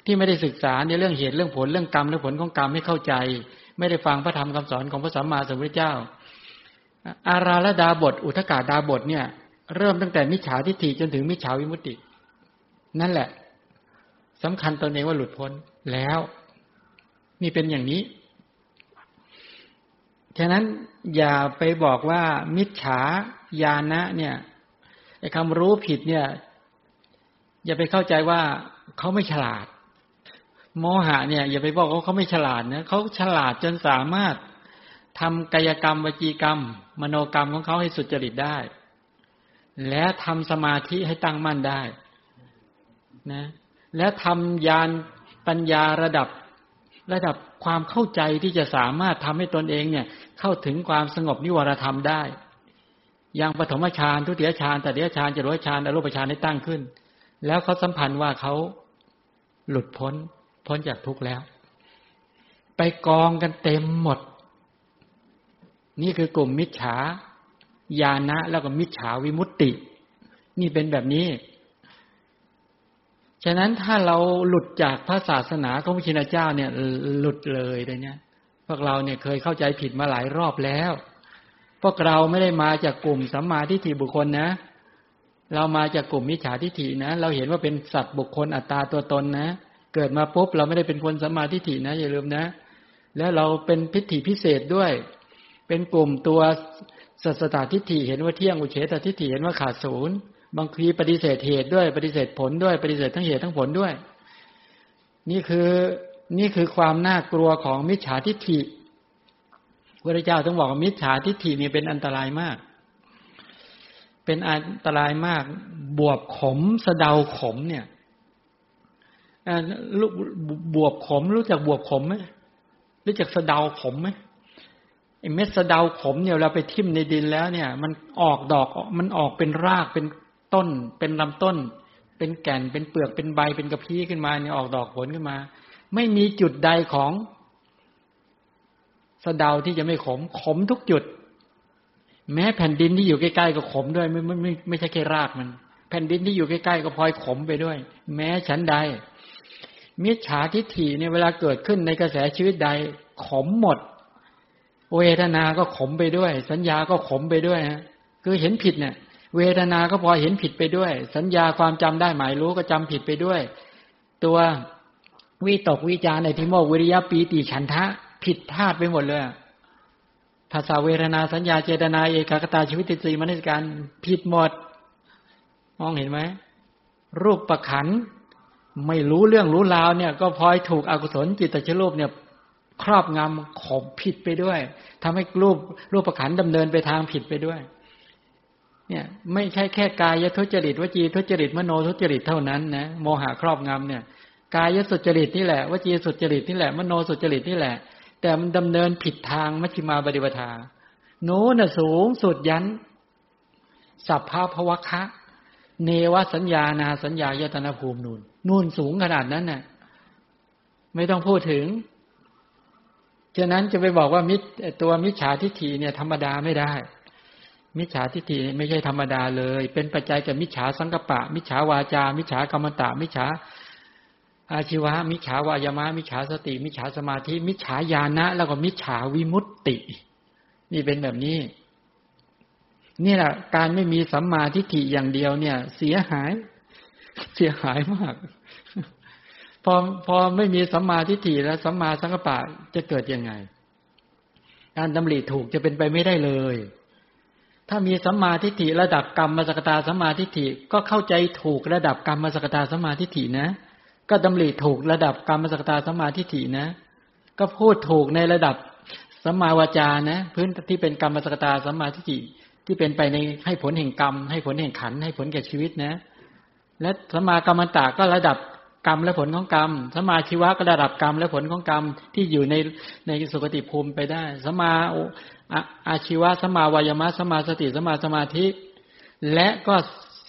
ที่ไม่ได้ศึกษาในเรื่องเหตุเรื่องผลเรื่องกรรมและผลของกรรมให้เข้าใจไม่ได้ฟังพระธรรมคำสอนของพระสัมมาสัมพุทธเจ้าอาราละดาบทอุทกาดาบทเนี่ยเริ่มตั้งแต่มิจฉาทิฏฐิจนถึงมิจฉาวิมุตตินั่นแหละสำคัญตนเองว่าหลุดพ้นแล้วนี่เป็นอย่างนี้ฉะนั้นอย่าไปบอกว่ามิจฉาญาณะเนี่ยไอ้คำรู้ผิดเนี่ยอย่าไปเข้าใจว่าเขาไม่ฉลาดโมหะเนี่ยอย่าไปบอกว่าเขาไม่ฉลาดนะเขาฉลาดจนสามารถทำกายกรรมวจีกรรมมโนกรรมของเขาให้สุจริตได้และทำสมาธิให้ตั้งมั่นได้นะและทำญาณปัญญาระดับระดับความเข้าใจที่จะสามารถทำให้ตนเองเนี่ยเข้าถึงความสงบนิวรธรรมได้อย่างปฐมฌานทุติยฌานตติยฌานจตุตถฌานอรูปฌานได้ตั้งขึ้นแล้วเขาสัมพันธ์ว่าเขาหลุดพ้นพ้นจากทุกข์แล้วไปกองกันเต็มหมดนี่คือกลุ่มมิจฉาญาณะแล้วก็มิจฉาวิมุตตินี่เป็นแบบนี้ฉะนั้นถ้าเราหลุดจากพระศาสนาของพระชินเจ้าเนี่ยหลุดเลยเดี๋ยวนี้พวกเราเนี่ยเคยเข้าใจผิดมาหลายรอบแล้วพวกเราไม่ได้มาจากกลุ่มสัมมาทิฏฐิบุคคลนะเรามาจากกลุ่มมิจฉาทิฏฐินะเราเห็นว่าเป็นสัตว์บุคคลอัตตาตัวตนนะเกิดมาปุ๊บเราไม่ได้เป็นคนสัมมาทิฏฐินะอย่าลืมนะแล้วเราเป็นทิฏฐิพิเศษด้วยเป็นกลุ่มตัวสัสสตทิฏฐิเห็นว่าเที่ยงอุเฉตทิฏฐิเห็นว่าขาดศูนย์บางทีปฏิเสธเหตุด้วยปฏิเสธผลด้วยปฏิเสธทั้งเหตุทั้งผลด้วยนี่คือนี่คือความน่ากลัวของมิจฉาทิฏฐิพระเจ้าต้องบอกว่ามิจฉาทิฏฐินี่เป็นอันตรายมากเป็นอันตรายมากบวบขมสะเดาขมเนี่ยบวบขมรู้จักบวบขมไหมรู้จักสะเดาขมไหมไอ้เม็ดสะเดาขมเนี่ยเราไปทิ่มในดินแล้วเนี่ยมันออกดอกมันออกเป็นรากเป็นต้นเป็นลำต้นเป็นแก่นเป็นเปลือกเป็นใบเป็นกระพี้ขึ้นมาเนี่ยออกดอกผลขึ้นมาไม่มีจุดใดของสะเดาที่จะไม่ขมขมทุกจุดแม้แผ่นดินที่อยู่ใกล้ๆก็ขมด้วยไม่ไม่ไม่ไม่ใช่แค่รากมันแผ่นดินที่อยู่ใกล้ๆก็พลอยขมไปด้วยแม้ฉันใดมิจฉาทิฏฐิเนี่ยเวลาเกิดขึ้นในกระแสชีวิตใดขมหมดเวทนาก็ขมไปด้วยสัญญาก็ขมไปด้วยฮะคือเห็นผิดเนี่ยเวทนาก็พอเห็นผิดไปด้วยสัญญาความจำได้หมายรู้ก็จำผิดไปด้วยตัววิตกวิจารในทิโมกวิริยะปีติฉันทะผิดพลาดไปหมดเลยภาษาเวทนาสัญญาเจตนาเอกคตาชีวิตติสีมนสิการผิดหมดมองเห็นไหมรูปประขันไม่รู้เรื่องรู้ราวเนี่ยก็พลอยถูกอกุศลจิตตชรูปเนี่ยครอบงำขมผิดไปด้วยทำให้รูปรูปประขันดำเนินไปทางผิดไปด้วยเนี่ยไม่ใช่แค่กายทุจริตวจีทุจริตมโนทุจริตเท่านั้นนะโมหะครอบงำเนี่ยกายสุจริตนี่แหละวจีสุจริตนี่แหละมโนสุจริตนี่แหละแต่มันดำเนินผิดทางมัชฌิมาปฏิปทาโน้นน่ะสูงสุดยันสัพพะภวคะเนวสัญญานาสัญญายตนะภูมินูนนู่นสูงขนาดนั้นน่ะไม่ต้องพูดถึงฉะนั้นจะไปบอกว่ามิจตัวมิจฉาทิฏฐิเนี่ยธรรมดาไม่ได้มิจฉาทิฏฐิไม่ใช่ธรรมดาเลยเป็นปัจจัยกับมิจฉาสังกัปปะมิจฉาวาจามิจฉากรรมตะมิจฉาอาชีวะมิจฉาวายามะมิจฉาสติมิจฉาสมาธิมิจฉาญาณะแล้วก็มิจฉาวิมุตตินี่เป็นแบบนี้นี่แหละการไม่มีสัมมาทิฏฐิอย่างเดียวเนี่ยเสียหายเสียหายมากพอพอไม่มีสัมมาทิฏฐิและสัมมาสังกัปปะจะเกิดยังไงการดำริถูกจะเป็นไปไม่ได้เลยถ้ามีสัมมาทิฏฐิระดับกรรมสังกัตตาสัมมาทิฏฐิก็เข้าใจถูกระดับกรรมสังกัตตาสัมมาทิฏฐินะก็ดำริถูกระดับกรรมสังกัตตาสัมมาทิฏฐินะก็พูดถูกในระดับสัมมาวาจานะพื้นที่เป็นกรรมสังกัตตาสัมมาทิฏฐิที่เป็นไปในให้ผลแห่งกรรมให้ผลแห่งขันธ์ให้ผลแก่ชีวิตนะและสัมมากรรมตะก็ระดับกรรมและผลของกรรมสัมมาชีวะก็ระดับกรรมและผลของกรรมที่อยู่ในในสุคติภูมิไปได้สัมมาอาชีวะสัมมาวายามะสัมมาสติสัมมาสมาธิและก็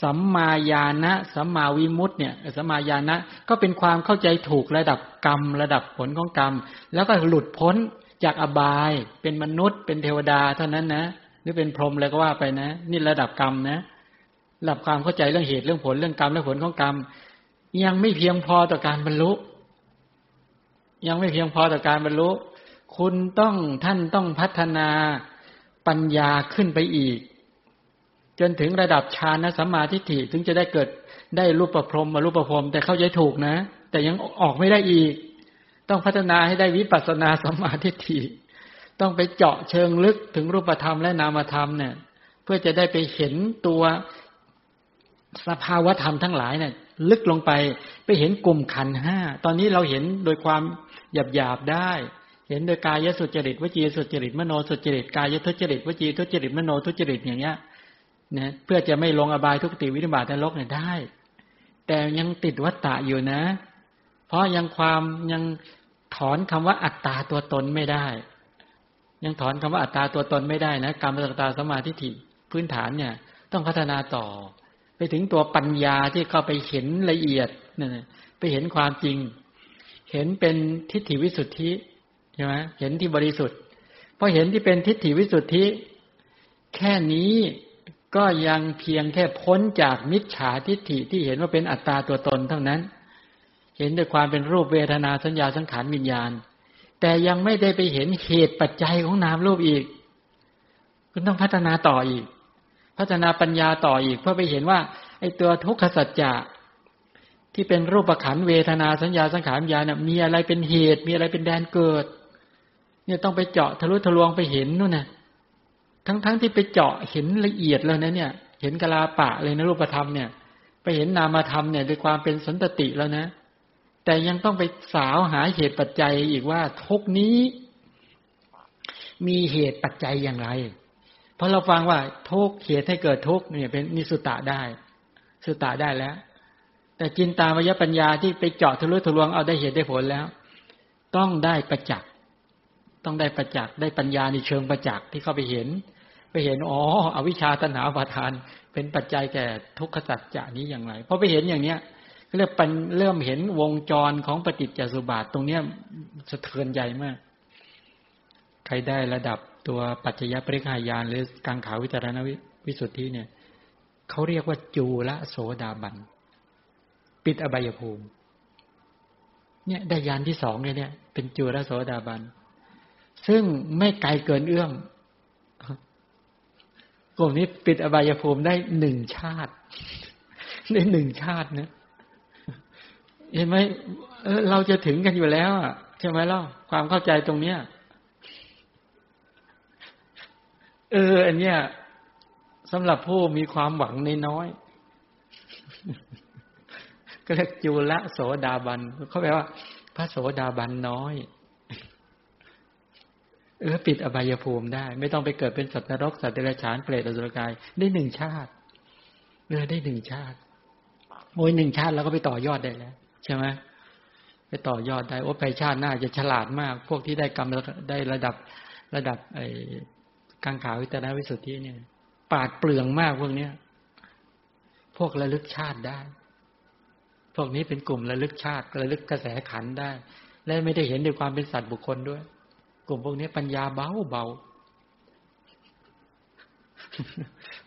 สัมมาญาณะสัมมาวิมุตติเนี่ยสัมมาญาณะก็เป็นความเข้าใจถูกระดับกรรมระดับผลของกรรมแล้วก็หลุดพ้น จากอบายเป็นมนุษย์เป็นเทวดาเท่านั้นนะหรือเป็นพรหมอะไรก็ว่าไปนะนี่ระดับกรรมนะระดับความเข้าใจเรื่องเหตุเรื่องผลเรื่องกรรมและผลของกรรมยังไม่เพียงพอต่อการบรรลุยังไม่เพียงพอต่อการบรรลุคุณต้องท่านต้องพัฒนาปัญญาขึ้นไปอีกจนถึงระดับฌานสัมมาทิฏฐิถึงจะได้เกิดได้รูปพรหมอรูปพรหมแต่เข้าใจถูกนะแต่ยังออกไม่ได้อีกต้องพัฒนาให้ได้วิปัสสนาสัมมาทิฏฐิต้องไปเจาะเชิงลึกถึงรูปธรรมและนามธรรมเนี่ยเพื่อจะได้ไปเห็นตัวสภาวะธรรมทั้งหลายเนี่ยลึกลงไปไปเห็นกลุ่มขันธ์ห้าตอนนี้เราเห็นโดยความหยาบๆได้เห็นโดยกายสุจริตวจีสุจริตมโนสุจริตกายทุจริตวจีทุจริตมโนทุจริตอย่างเงี้ยนะเพื่อจะไม่ลงอบายทุกติวินิบาตนรกเนี่ยได้แต่ยังติดวัฏฏะอยู่นะเพราะยังความยังถอนคำว่าอัตตาตัวตนไม่ได้ยังถอนคำว่าอัตตาตัวตนไม่ได้นะกามสัตตาสัมมาทิฏฐิพื้นฐานเนี่ยต้องพัฒนาต่อไปถึงตัวปัญญาที่เข้าไปเห็นละเอียดนะไปเห็นความจริงเห็นเป็นทิฏฐิวิสุทธิใช่ไหมเห็นที่บริสุทธิ์พอเห็นที่เป็นทิฏฐิวิสุทธิแค่นี้ก็ยังเพียงแค่พ้นจากมิจฉาทิฏฐิที่เห็นว่าเป็นอัตตาตัวตนเท่านั้นเห็นด้วยความเป็นรูปเวทนาสัญญาสังขารวิญญาณแต่ยังไม่ได้ไปเห็นเหตุปัจจัยของนามรูปอีกคุณต้องพัฒนาต่ออีกพัฒนาปัญญาต่ออีกเพื่อไปเห็นว่าไอ้ตัวทุกขสัจจะที่เป็นรูปขันธ์เวทนาสัญญาสังขารวิญญาณน่ะมีอะไรเป็นเหตุมีอะไรเป็นแดนเกิดเนี่ยต้องไปเจาะทะลุทะลวงไปเห็นนู่นน่ะทั้งๆ ท, ที่ไปเจาะเห็นละเอียดแล้วนะเนี่ยเห็นกลาปะเลยนะรูปธรรมเนี่ยไปเห็นนามธรรมเนี่ยด้วยความเป็นสันตติแล้วนะแต่ยังต้องไปสาวหาเหตุปัจจัยอีกว่าทุกนี้มีเหตุปัจจัยอย่างไรเพราะเราฟังว่าทุกเหตุให้เกิดทุกเนี่ยเป็นนิสุตะได้สุตะได้แล้วแต่จินตามยปัญญาที่ไปเจาะทะลุทะลวงเอาได้เหตุได้ผลแล้วต้องได้ประจักษ์ต้องได้ประจักษ์ได้ปัญญาในเชิงประจักษ์ที่เข้าไปเห็นไปเห็นอ๋ออวิชชาตัณหาอุปาทานเป็นปัจจัยแก่ทุกขสัจจะนี้อย่างไรพอไปเห็นอย่างเนี้ยเรียกเป็นเริ่มเห็นวงจรของปฏิจจสุบาทตรงเนี้ยสะเทือนใหญ่มากใครได้ระดับตัวปัจจยปริฆายานหรือกังขาวิจารณวิสุทธิเนี่ยเขาเรียกว่าจูลโสดาบันปิดอบายภูมิเนี่ยได้ยานที่สองเลยเนี่ยเป็นจูลโสดาบันซึ่งไม่ไกลเกินเอื้อมกลุ่มนี้ปิดอบายภูมิได้หนึ่งชาติได้หนึ่งชาตินะเห็นไหมเราจะถึงกันอยู่แล้วอ่ะใช่ไหมล่ะความเข้าใจตรงเนี้ยเอออันเนี้ยสำหรับผู้มีความหวังน้อยๆก็เรียกจุลโสดาบันเขาแปลว่าพระโสดาบันน้อยเออปิดอบายภูมิได้ไม่ต้องไปเกิดเป็นสัตว์นรกสัตว์เดรัจฉานเปรตอสุรกายได้หนึ่งชาติเออได้หนึ่งชาติโอ้ยหนึ่งชาติแล้วก็ไปต่อยอดได้แล้วใช่ไหมไปต่อยอดได้โอ้ไปชาติหน้าจะฉลาดมากพวกที่ได้กรรมได้ระดับระดับไอ้กังขาวิจารณวิสุทธิเนี่ยปราดเปรื่องมากพวกเนี้ยพวกระลึกชาติได้พวกนี้เป็นกลุ่มระลึกชาติระลึกกระแสขันธ์ได้และไม่ได้เห็นด้วยความเป็นสัตว์บุคคลด้วยกลุ่มพวกนี้ปัญญาเบาเบา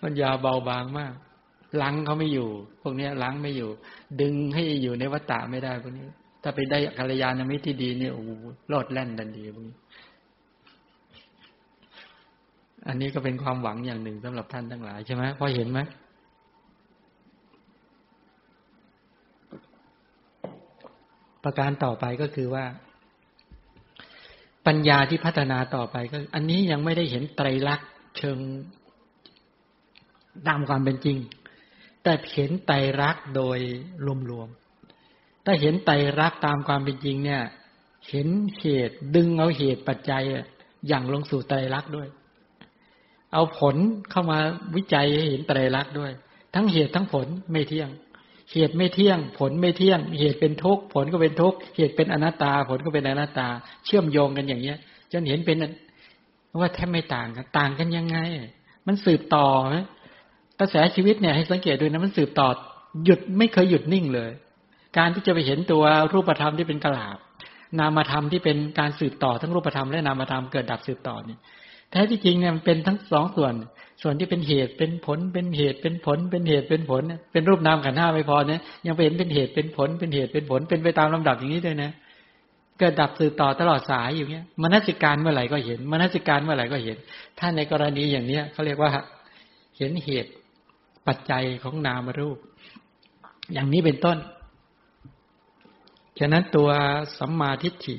ปัญญาเบาบางมากล้างเขาไม่อยู่พวกนี้ล้างไม่อยู่ดึงให้อยู่ในวัฏฏะไม่ได้พวกนี้ถ้าไปได้กัลยาณมิตรที่ดีเนี่ยโอ้โหรอดแล่นดันดีพวกนี้อันนี้ก็เป็นความหวังอย่างหนึ่งสำหรับท่านทั้งหลายใช่ไหมพอเห็นไหมประการต่อไปก็คือว่าปัญญาที่พัฒนาต่อไปก็อันนี้ยังไม่ได้เห็นไตรลักษณ์เชิงตามความเป็นจริงแต่เห็นไตรลักษณ์โดยรวมๆถ้าเห็นไตรลักษณ์ตามความเป็นจริงเนี่ยเห็นเหตุดึงเอาเหตุปัจจัยอย่างลงสู่ไตรลักษณ์ด้วยเอาผลเข้ามาวิจัยให้เห็นไตรลักษณ์ด้วยทั้งเหตุทั้งผลไม่เที่ยงเหตุไม่เที่ยงผลไม่เที่ยงเหตุเป็นทุกข์ผลก็เป็นทุกข์เหตุเป็นอนัตตาผลก็เป็นอนัตตาเชื่อมโยงกันอย่างเนี้ยจนเห็นเป็นว่าแทบไม่ต่างกันต่างกันยังไงมันสืบต่อนะกระแสชีวิตเนี่ยให้สังเกตดูนะมันสืบต่อหยุดไม่เคยหยุดนิ่งเลยการที่จะไปเห็นตัวรูปธรรมที่เป็นกลาบ นามธรรมที่เป็นการสืบต่อทั้งรูปธรรมและนามธรรมเกิดดับสืบต่อเนี่ยแท้ที่จริงเนี่ยมันเป็นทั้งสองส่วนส่วนที่เป็นเหตุเป็นผลเป็นเหตุเป็นผลเป็นเหตุเป็นผลเป็นรูปนามขันธ์ห้าไม่พอเนี่ยยังเป็นเป็นเหตุเป็นผลเป็นเหตุเป็นผลเป็นไปตามลำดับอย่างนี้ด้วยนะเกิดดับสืบต่อตลอดสายอยู่เงี้ยมนสิการเมื่อไหร่ก็เห็นมนสิการเมื่อไหร่ก็เห็นถ้าในกรณีอย่างเนี้ยเขาเรียกว่าเห็นเหตุปัจจัยของนามรูปอย่างนี้เป็นต้นฉะนั้นตัวสัมมาทิฏฐิ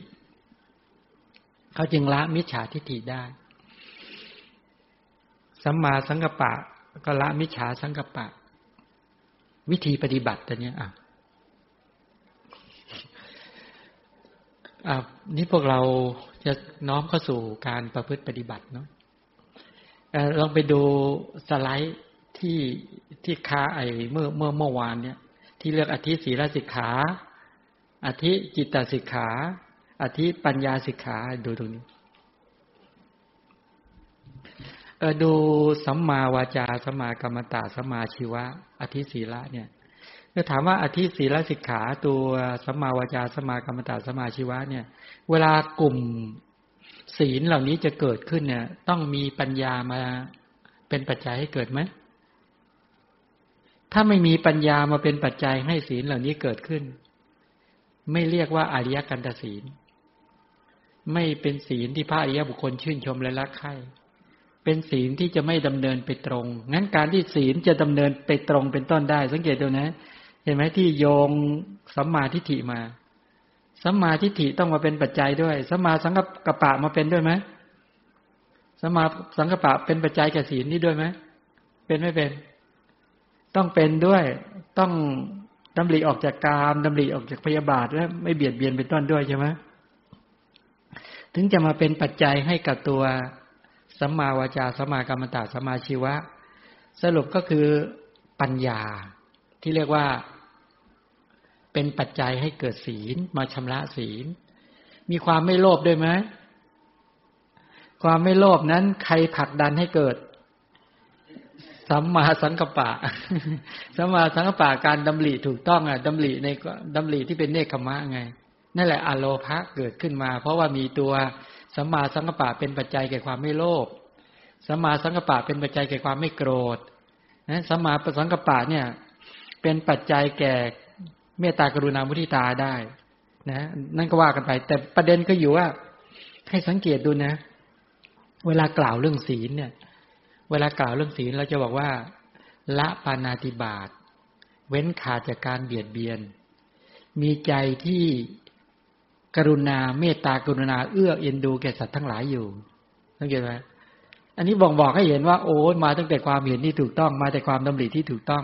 เขาจึงละมิจฉาทิฏฐิได้สัมมาสังกัปปะก็ละมิจฉาสังกัปปะวิธีปฏิบัติตัวเนี้ยอ่ะอ่ะนี่พวกเราจะน้อมเข้าสู่การประพฤติปฏิบัติเนาะเอ่อลองไปดูสไลด์ที่ที่คาไอเมื่อเมื่อเมื่อวานเนี่ยที่เลือกอธิศีลสิกขาอธิจิตตสิกขาอธิปัญญาสิกขาดูตรงนี้เออดูสัมมาวาจาสัมมากัมมันตะสัมมาชีวะอธิศีละเนี่ยก็ถามว่าอธิศีลสิกขาตัวสัมมาวาจาสัมมากัมมันตะสัมมาชีวะเนี่ยเวลากลุ่มศีลเหล่านี้จะเกิดขึ้นเนี่ยต้องมีปัญญามาเป็นปัจจัยให้เกิดไหมถ้าไม่มีปัญญามาเป็นปัจจัยให้ศีลเหล่านี้เกิดขึ้นไม่เรียกว่าอริยกันตศีลไม่เป็นศีลที่พระอริยบุคคลชื่นชมและรักใคร่เป็นศีลที่จะไม่ดำเนินไปตรงงั้นการที่ศีลจะดำเนินไปตรงเป็นต้นได้สังเกตดูนะเห็นไหมที่โยงสัมมาทิฏฐิมาสัมมาทิฏฐิต้องมาเป็นปัจจัยด้วยสัมมาสังกัปปะมาเป็นด้วยไหมสัมมาสังกัปปะเป็นปัจจัยแก่ศีลนี่ด้วยไหมเป็นไม่เป็นต้องเป็นด้วยต้องดำริออกจากกามดำริออกจากพยาบาทและไม่เบียดเบียนเป็นต้นด้วยใช่ไหมถึงจะมาเป็นปัจจัยให้กับตัวสัมมาวาจาสัมมากัมมันตะสัมมาชีวะสรุปก็คือปัญญาที่เรียกว่าเป็นปัจจัยให้เกิดศีลมาชำระศีลมีความไม่โลภด้วยไหมความไม่โลภนั้นใครผลักดันให้เกิดสัมมาสังกัปปะสัมมาสังกัปปะการดำริถูกต้องอ่ะดำริในดำริที่เป็นเนกขมะไงนั่นแหละอโลภะเกิดขึ้นมาเพราะว่ามีตัวสัมมาสังกัปปะเป็นปัจจัยแก่ความไม่โลภสัมมาสังกัปปะเป็นปัจจัยแก่ความไม่โกรธนะสัมมาสังกัปปะเนี่ยเป็นปัจจัยแก่เมตตากรุณามุทิตาได้นะนั่นก็ว่ากันไปแต่ประเด็นก็อยู่ว่าให้สังเกตดูนะเวลากล่าวเรื่องศีลเนี่ยเวลากล่าวเรื่องศีลเราจะบอกว่าละปาณาติบาตเว้นขาดจากการเบียดเบียนมีใจที่กรุณาเมตตากรุณาเอื้อเอ็นดูแก่สัตว์ทั้งหลายอยู่สังเกตไหมอันนี้บอกบอกให้เห็นว่าโอ้มาตั้งแต่ความเห็นที่ถูกต้องมาแต่ความดำริที่ถูกต้อง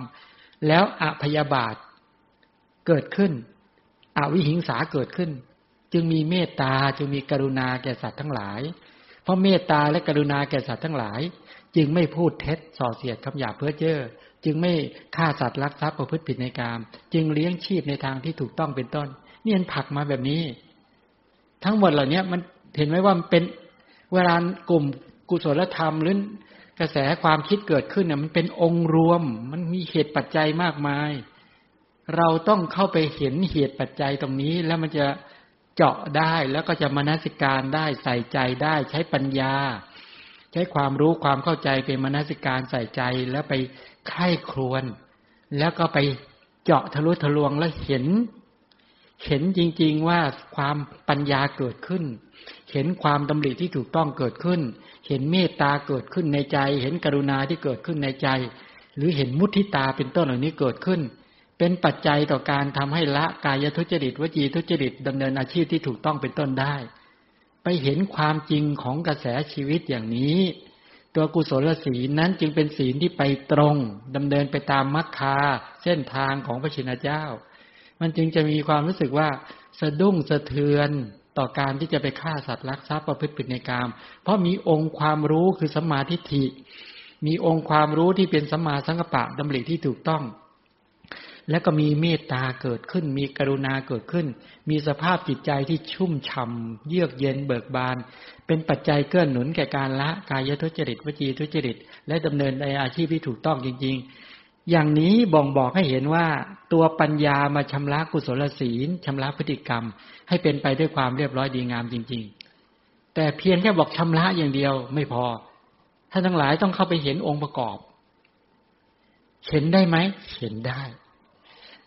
แล้วอพยาบาทเกิดขึ้นอวิหิงสาเกิดขึ้นจึงมีเมตตาจึงมีกรุณาแก่สัตว์ทั้งหลายเพราะเมตตาและกรุณาแก่สัตว์ทั้งหลายจึงไม่พูดเท็จส่อเสียดคำหยาบเพ้อเจ้อจึงไม่ฆ่าสัตว์ลักทรัพย์ประพฤติผิดในกามจึงเลี้ยงชีพในทางที่ถูกต้องเป็นต้นนี่มันผักมาแบบนี้ทั้งหมดเหล่านี้มันเห็นไหมว่ามันเป็นเวลากลุ่มกุศลธรรมหรือกระแสความคิดเกิดขึ้นเนี่ยมันเป็นองค์รวมมันมีเหตุปัจจัยมากมายเราต้องเข้าไปเห็นเหตุปัจจัยตรงนี้แล้วมันจะเจาะได้แล้วก็จะมนสิการได้ใส่ใจได้ใช้ปัญญาใช้ความรู้ความเข้าใจเป็นมนสิการใส่ใจแล้วไปไข้ครวนแล้วก็ไปเจาะทะลุทะลวงแล้วเห็นเห็นจริงๆว่าความปัญญาเกิดขึ้นเห็นความดำริที่ถูกต้องเกิดขึ้นเห็นเมตตาเกิดขึ้นในใจเห็นกรุณาที่เกิดขึ้นในใจหรือเห็นมุทิตาเป็นต้นเหล่านี้เกิดขึ้นเป็นปัจจัยต่อการทำให้ละกายทุจริตวจีทุจริตดำเนินอาชีพที่ถูกต้องเป็นต้นได้ไปเห็นความจริงของกระแสชีวิตอย่างนี้ตัวกุศลศีลนั้นจึงเป็นศีลที่ไปตรงดำเนินไปตามมรรคาเส้นทางของพระชินเจ้ามันจึงจะมีความรู้สึกว่าสะดุ้งสะเทือนต่อการที่จะไปฆ่าสัตว์ลักทรัพย์ประพฤติผิดในกามเพราะมีองค์ความรู้คือสัมมาทิฏฐิมีองค์ความรู้ที่เป็นสัมมาสังกัปปะดำริที่ถูกต้องและก็มีเมตตาเกิดขึ้นมีกรุณาเกิดขึ้นมีสภาพจิตใจที่ชุ่มฉ่ำเยือกเย็นเบิกบานเป็นปัจจัยเกื้อหนุนแก่การละกายทุจริตวจีทุจริตและดำเนินในอาชีพที่ถูกต้องจริงๆ อย่างนี้บ่งบอกให้เห็นว่าตัวปัญญามาชำระกุศลศีลชำระพฤติกรรมให้เป็นไปด้วยความเรียบร้อยดีงามจริงๆแต่เพียงแค่บอกชำระอย่างเดียวไม่พอท่านทั้งหลายต้องเข้าไปเห็นองค์ประกอบเห็นได้ไหมเห็นได้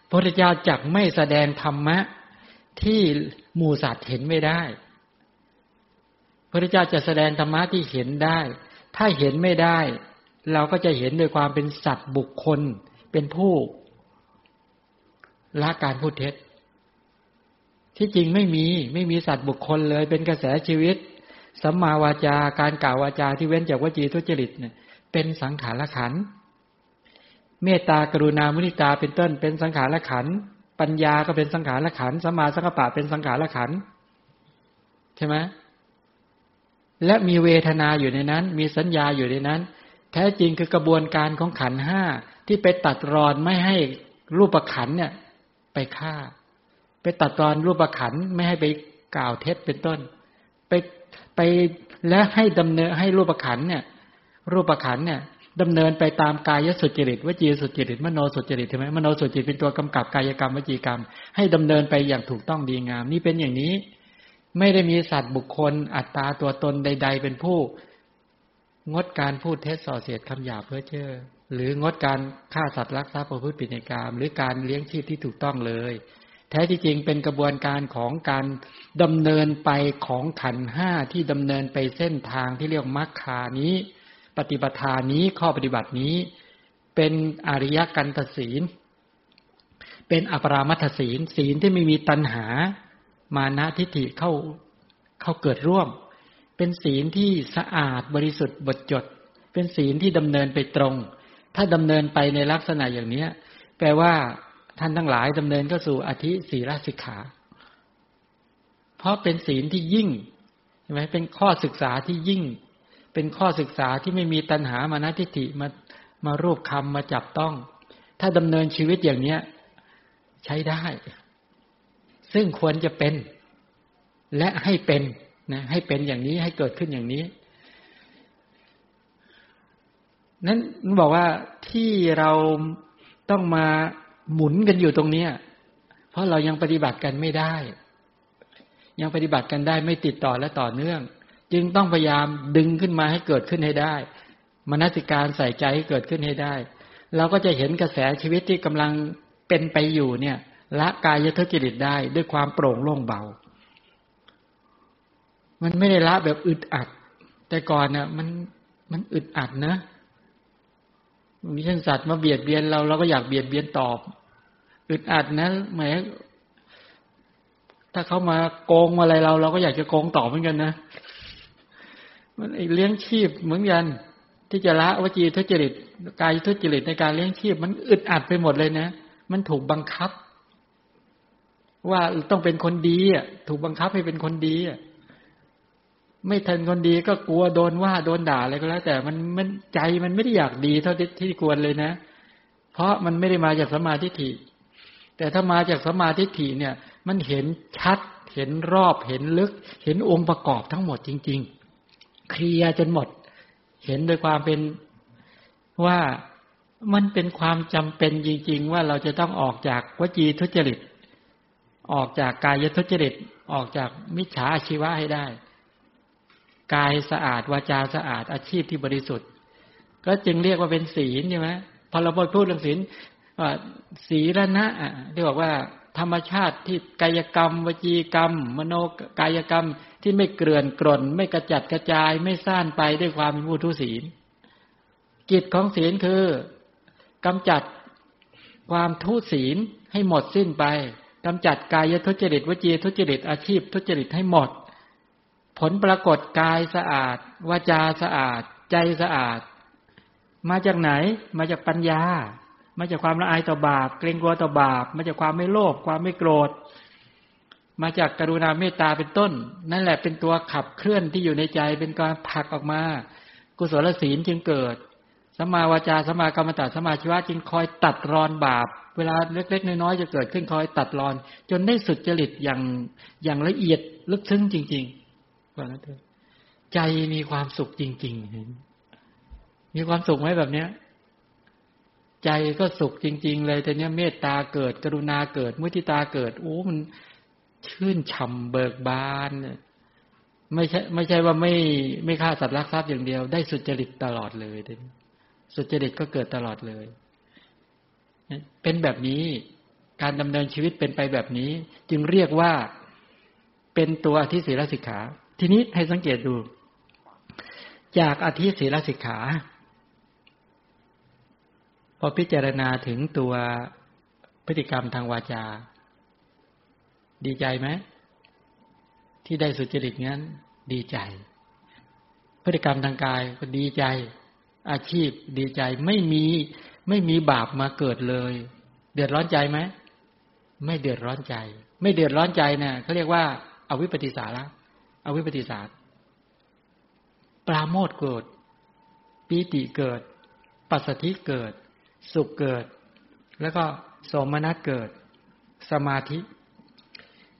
พระพุทธเจ้าจักไม่แสดงธรรมะที่หมู่สัตว์เห็นไม่ได้พระพุทธเจ้าจะแสดงธรรมะที่เห็นได้ถ้าเห็นไม่ได้เราก็จะเห็นโดยความเป็นสัตว์บุคคลเป็นผู้ละการพูดเท็จที่จริงไม่มีไม่มีสัตว์บุคคลเลยเป็นกระแสชีวิตสัมมาวาจาการกล่าววาจาที่เว้นจากวจีทุจริตเนี่ยเป็นสังขารขันธ์เมตตากรุณามุทิตาเป็นต้นเป็นสังขารขันธ์ปัญญาก็เป็นสังขารขันธ์สัมมาสังกัปปะเป็นสังขารขันธ์ใช่ไหมและมีเวทนาอยู่ในนั้นมีสัญญาอยู่ในนั้นแท้จริงคือกระบวนการของขันธ์ห้าที่ไปตัดรอนไม่ให้รูปขันธ์เนี่ยไปฆ่าไปตัดรอนรูปขันธ์ไม่ให้ไปกล่าวเท็จเป็นต้นไปไปและให้ดำเนินให้รูปขันธ์เนี่ยรูปขันธ์เนี่ยดำเนินไปตามกายสุจริตวจีสุจริตมโนสุจริตใช่ไหมมโนสุจริตเป็นตัวกำกับกายกรรมวจีกรรมให้ดำเนินไปอย่างถูกต้องดีงามนี่เป็นอย่างนี้ไม่ได้มีสัตว์บุคคลอัตตาตัวตนใดๆเป็นผู้งดการพูดเท็จส่อเสียดคำหยาบเพ้อเจ้อหรืองดการฆ่าสัตว์ลักทรัพย์ประพฤติผิดในกามหรือการเลี้ยงชีพที่ถูกต้องเลยแท้ที่จริงเป็นกระบวนการของการดำเนินไปของขันธ์ห้าที่ดำเนินไปเส้นทางที่เรียกมรรคานี้ปฏิปทานี้ข้อปฏิบัตินี้เป็นอริยกันตศีลเป็นอปรามัตถศีลศีลที่ไม่มีตัณหามานะทิฏฐิเข้าเข้าเกิดร่วมเป็นศีลที่สะอาดบริสุทธิ์บริจดเป็นศีลที่ดำเนินไปตรงถ้าดำเนินไปในลักษณะอย่างนี้แปลว่าท่านทั้งหลายดำเนินเข้าสู่อธิศีลสิกขาเพราะเป็นศีลที่ยิ่งใช่ไหมเป็นข้อศึกษาที่ยิ่งเป็นข้อศึกษาที่ไม่มีตัณหามานะทิฏฐิมามารูปคำมาจับต้องถ้าดำเนินชีวิตอย่างนี้ใช้ได้ซึ่งควรจะเป็นและให้เป็นนะให้เป็นอย่างนี้ให้เกิดขึ้นอย่างนี้นั้นบอกว่าที่เราต้องมาหมุนกันอยู่ตรงนี้เพราะเรายังปฏิบัติกันไม่ได้ยังปฏิบัติกันได้ไม่ติดต่อและต่อเนื่องจึงต้องพยายามดึงขึ้นมาให้เกิดขึ้นให้ได้มนสิการใส่ใจให้เกิดขึ้นให้ได้เราก็จะเห็นกระแสชีวิตที่กำลังเป็นไปอยู่เนี่ยละกายทุจริตได้ด้วยความโปร่งโล่งเบามันไม่ได้ละแบบอึดอัดแต่ก่อนน่ะมันมันอึดอัดนะมีเช่นสัตว์มาเบียดเบียนเราเราก็อยากเบียดเบียนตอบอึดอัดนะแหมถ้าเขามาโกงอะไรเราเราก็อยากจะโกงตอบเหมือนกันนะมันไอ้เลี้ยงชีพเหมือนกันที่จะละวจีทุจริตกายทุจริตในการเลี้ยงชีพมันอึดอัดไปหมดเลยนะมันถูกบังคับว่าต้องเป็นคนดีอ่ะถูกบังคับให้เป็นคนดีอ่ะไม่ทันคนดีก็กลัวโดนว่าโดนด่าอะไรก็แล้วแต่มันมันใจมันไม่ได้อยากดีเท่าที่ที่ควรเลยนะเพราะมันไม่ได้มาจากสัมมาทิฏฐิแต่ถ้ามาจากสัมมาทิฏฐิเนี่ยมันเห็นชัดเห็นรอบเห็นลึกเห็นองค์ประกอบทั้งหมดจริงๆเคลียร์จนหมดเห็นโดยความเป็นว่ามันเป็นความจำเป็นจริงๆว่าเราจะต้องออกจากวจีทุจริตออกจากกายทุจริตออกจากมิจฉาอาชีวะให้ได้กายสะอาดวาจาสะอาดอาชีพที่บริสุทธิ์ก็จึงเรียกว่าเป็นศีลใช่ไหมพอเราพูดเรื่องศีลศีลนะที่บอกว่าธรรมชาติที่กายกรรมวจีกรรมมโนกายกรรมที่ไม่เกลื่อนกล่นไม่กระจัดกระจายไม่ซ่านไปด้วยความเป็นผู้ทุศีลกิจของศีลคือกำจัดความทุศีลให้หมดสิ้นไปกำจัดกายทุจริตวจีทุจริตอาชีพทุจริตให้หมดผลปรากฏกายสะอาดวาจาสะอาดใจสะอาดมาจากไหนมาจากปัญญามาจากความละอายต่อบาปเกรงกลัวต่อบาปมาจากความไม่โลภความไม่โกรธมาจากกรุณาเมตตาเป็นต้นนั่นแหละเป็นตัวขับเคลื่อนที่อยู่ในใจเป็นการผลักออกมากุศลศีลจึงเกิดสัมมาวาจาสัมมากรรมตะสัมมาชีวะจึงคอยตัดรอนบาปเวลาเล็กๆน้อยๆจะเกิดขึ้นคอยตัดรอนจนได้สุจริตอย่างอย่างละเอียดลึกซึ้งจริงๆว่านะเธอใจมีความสุขจริงๆมีความสุขไหมแบบเนี้ย ใจก็สุขจริงๆเลยแต่เนี้ยเมตตาเกิดกรุณาเกิดมุทิตาเกิดโอ้มันชื่นฉ่ำเบิกบานไม่ใช่ไม่ใช่ว่าไม่ไม่ฆ่าสัตว์รักทรัพย์อย่างเดียวได้สุจริตตลอดเลยเด้สุจริตก็เกิดตลอดเลยเป็นแบบนี้การดำเนินชีวิตเป็นไปแบบนี้จึงเรียกว่าเป็นตัวอธิศีลสิกขาทีนี้ให้สังเกตดูจากอธิศีลสิกขาพอพิจารณาถึงตัวพฤติกรรมทางวาจาดีใจไหมที่ได้สุจริตงั้นดีใจพฤติกรรมทางกายก็ดีใจอาชีพดีใจไม่มีไม่มีบาปมาเกิดเลยเดือดร้อนใจไหมไม่เดือดร้อนใจไม่เดือดร้อนใจเนี่ยเขาเรียกว่าอวิปติสาระอวิปติสารปราโมทย์เกิดปีติเกิดปัสสัทธิเกิดสุขเกิดแล้วก็โสมนัสเกิดสมาธิ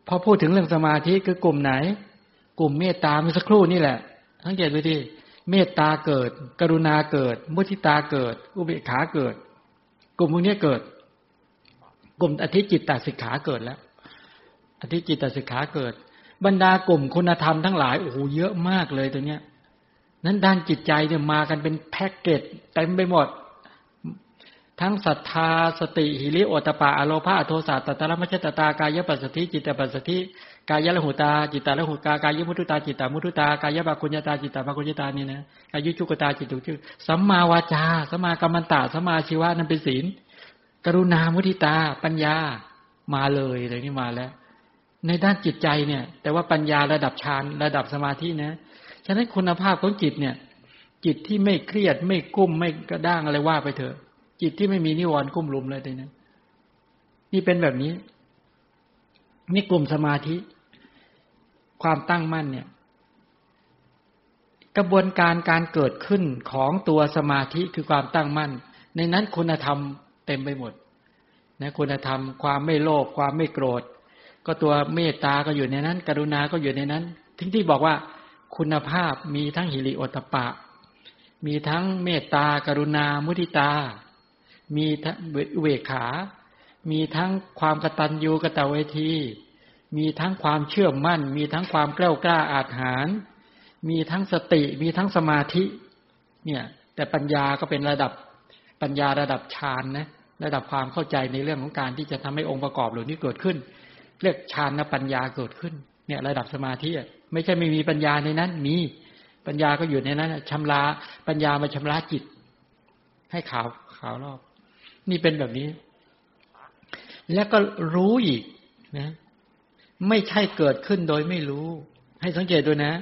พอพูดถึงเรื่องสมาธิคือกลุ่มไหนกลุ่มเมตตาเมื่อสักครู่นี่แหละสังเกตดูดิเมตตาเกิดกรุณาเกิดมุทิตาเกิดอุเบกขาเกิดกลุ่มพวกนี้เกิดกลุ่มอธิจิตตสิกขาเกิดแล้วอธิจิตตสิกขาเกิดบรรดากลุ่มคุณธรรมทั้งหลายโอ้โหเยอะมากเลยตัวเนี้ยนั้นด้านจิตใจเนี่ยมากันเป็นแพ็คเกจเต็มไปหมดทั้งศรัทธาสติหิริโอตปะอโลภะโทสะตัตตะมัชฌัตตากายปัสสัทธิจิตตปัสสัทธิกายละหุตาจิตตละหุกากายมุทุตาจิตตมุทุตากายปะกุญญตาจิตตปะกุญญตานี่นะกายุจุกตาจิตตุจุสัมมาวาจาสัมมากัมมันตะสัมมาชีวะนั้นเป็นศีลกรุณามุทิตาปัญญามาเลยเลยนี่มาแล้วในด้านจิตใจเนี่ยแต่ว่าปัญญาระดับฌานระดับสมาธินะฉะนั้นคุณภาพของจิตเนี่ยจิตที่ไม่เครียดไม่กุ้มไม่กระด้างอะไรว่าไปเถอะจิตที่ไม่มีนิวรณ์กุ้มลุมเลยเนี่ยนี่เป็นแบบนี้นี่กลุ่มสมาธิความตั้งมั่นเนี่ยกระบวนการการเกิดขึ้นของตัวสมาธิคือความตั้งมั่นในนั้นคุณธรรมเต็มไปหมดนะคุณธรรมความไม่โลภความไม่โกรธก็ตัวเมตตาก็อยู่ในนั้นกรุณาก็อยู่ในนั้นถึงที่บอกว่าคุณภาพมีทั้งหิริโอตตัปปะมีทั้งเมตตากรุณามุทิตามีอุเบกขามีทั้งความกตัญญูกตเวทีมีทั้งความเชื่อมั่นมีทั้งความแกล้วกล้าอาจหาญมีทั้งสติมีทั้งสมาธิเนี่ยแต่ปัญญาก็เป็นระดับปัญญาระดับฌานนะระดับความเข้าใจในเรื่องของการที่จะทำให้องค์ประกอบเหล่านี้เกิดขึ้นเรียกฌานนะปัญญาเกิดขึ้นเนี่ยระดับสมาธิไม่ใช่ไม่มีปัญญาในนั้นมีปัญญาก็อยู่ในนั้นชำระปัญญามาชำระจิตให้ขาวขาวรอบนี่เป็นแบบนี้แล้วก็รู้อีกนะไม่ใช่เกิดขึ้นโดยไม่รู้ให้สังเกตดูนะ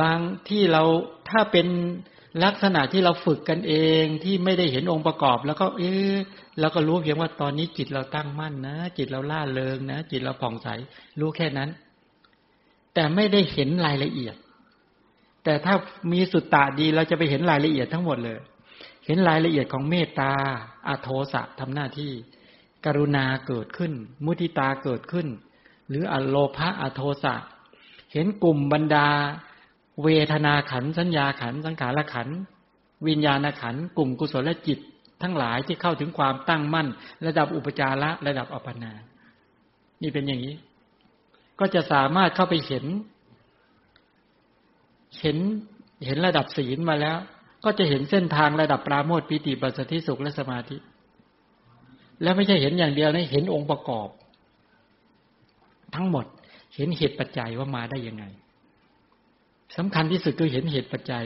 บางที่เราถ้าเป็นลักษณะที่เราฝึกกันเองที่ไม่ได้เห็นองค์ประกอบแล้วก็เออแล้วก็รู้เพียงว่าตอนนี้จิตเราตั้งมั่นนะจิตเราล่าเริงนะจิตเราผ่องใสรู้แค่นั้นแต่ไม่ได้เห็นรายละเอียดแต่ถ้ามีสุตตะดีเราจะไปเห็นรายละเอียดทั้งหมดเลยเห็นรายละเอียดของเมตตาอโทสะทำหน้าที่กรุณาเกิดขึ้นมุทิตาเกิดขึ้นหรืออโลภะอโทสะเห็นกลุ่มบรรดาเวทนาขันธ์สัญญาขันธ์สังขารขันธ์วิญญาณขันธ์กลุ่มกุศลจิตทั้งหลายที่เข้าถึงความตั้งมั่นระดับอุปจาระระดับอัปปนานี่เป็นอย่างนี้ก็จะสามารถเข้าไปเห็นเห็นเห็นระดับศีลมาแล้วก็จะเห็นเส้นทางระดับปราโมทย์ปิติปัสสัทธิสุขและสมาธิแล้วไม่ใช่เห็นอย่างเดียวนะเห็นองค์ประกอบทั้งหมดเห็นเหตุปัจจัยว่ามาได้ยังไงสำคัญที่สุดคือเห็นเหตุปัจจัย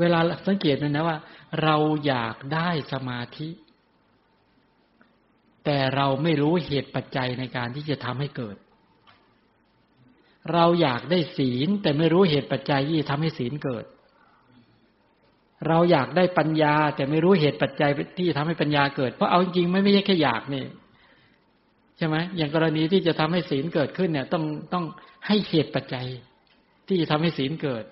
เวลาสังเกตดูนะว่าเราอยากได้สมาธิแต่เราไม่รู้เหตุปัจจัยในการที่จะทำให้เกิดเราอยากได้ศีลแต่ไม่รู้เหตุปัจจัยที่ทำให้ศีลเกิดเราอยากได้ปัญญาแต่ไม่รู้เหตุปัจจัยที่ทำให้ปัญญาเกิดเพราะเอาจริงๆไม่ใช่แค่อยากนี่ใช่ไหมอย่างกรณีที่จะทำให้ศีลเกิดขึ้นเนี่ยต้องต้องให้เหตุปัจจัยที่จะทำให้ศีลเกิด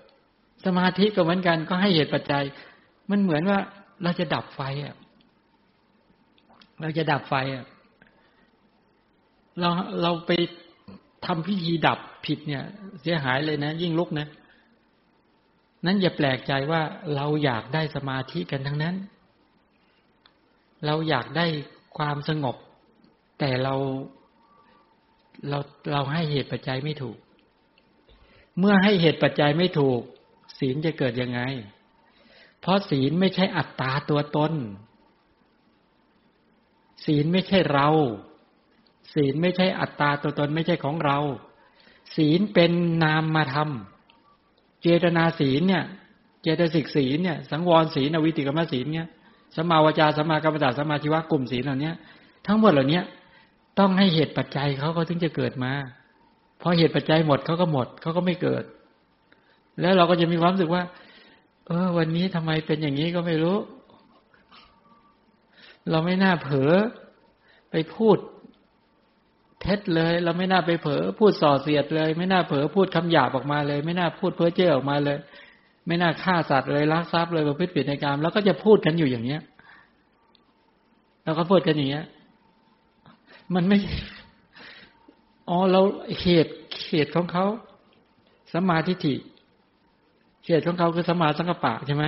สมาธิก็เหมือนกันก็ให้เหตุปัจจัยมันเหมือนว่าเราจะดับไฟอ่ะเราจะดับไฟอ่ะเราเราไปทำพิธีดับผิดเนี่ยเสียหายเลยนะยิ่งลุกนะนั้นอย่าแปลกใจว่าเราอยากได้สมาธิกันทั้งนั้น เราอยากได้ความสงบแต่เราเราเราให้เหตุปัจจัยไม่ถูกเมื่อให้เหตุปัจจัยไม่ถูกศีลจะเกิดยังไงเพราะศีลไม่ใช่อัตตาตัวตนศีลไม่ใช่เราศีลไม่ใช่อัตตาตัวตนไม่ใช่ของเราศีลเป็นนามธรรมเจตนาศีลเนี่ยเจตสิกศีลเนี่ยสังวรศีลอวิติกรรมศีลเนี่ยสัมมาวจาสัมมากรรมตะสัมมาชีวะกลุ่มศีลเหล่านี้ทั้งหมดเหล่านี้ต้องให้เหตุปัจจัยเขาเขาถึงจะเกิดมาพอเหตุปัจจัยหมดเขาก็หมดเขาก็ไม่เกิดแล้วเราก็จะมีความรู้สึกว่าเออวันนี้ทำไมเป็นอย่างนี้ก็ไม่รู้เราไม่น่าเผลอไปพูดเท็จเลยเราไม่น่าไปเผลอพูดส่อเสียดเลยไม่น่าเผลอพูดคำหยาบออกมาเลยไม่น่าพูดเพ้อเจ้อออกมาเลยไม่น่าฆ่าสัตว์เลยลักทรัพย์เลยประพฤติผิดในกามแล้วก็จะพูดกันอยู่อย่างเนี้ยแล้วก็พูดกันอย่างเนี้ยมันไม่อ๋อเราเหตุเหตุของเขาสัมมาทิฏฐิเหตุของเขาคือสัมมาสังกัปปะใช่ไหม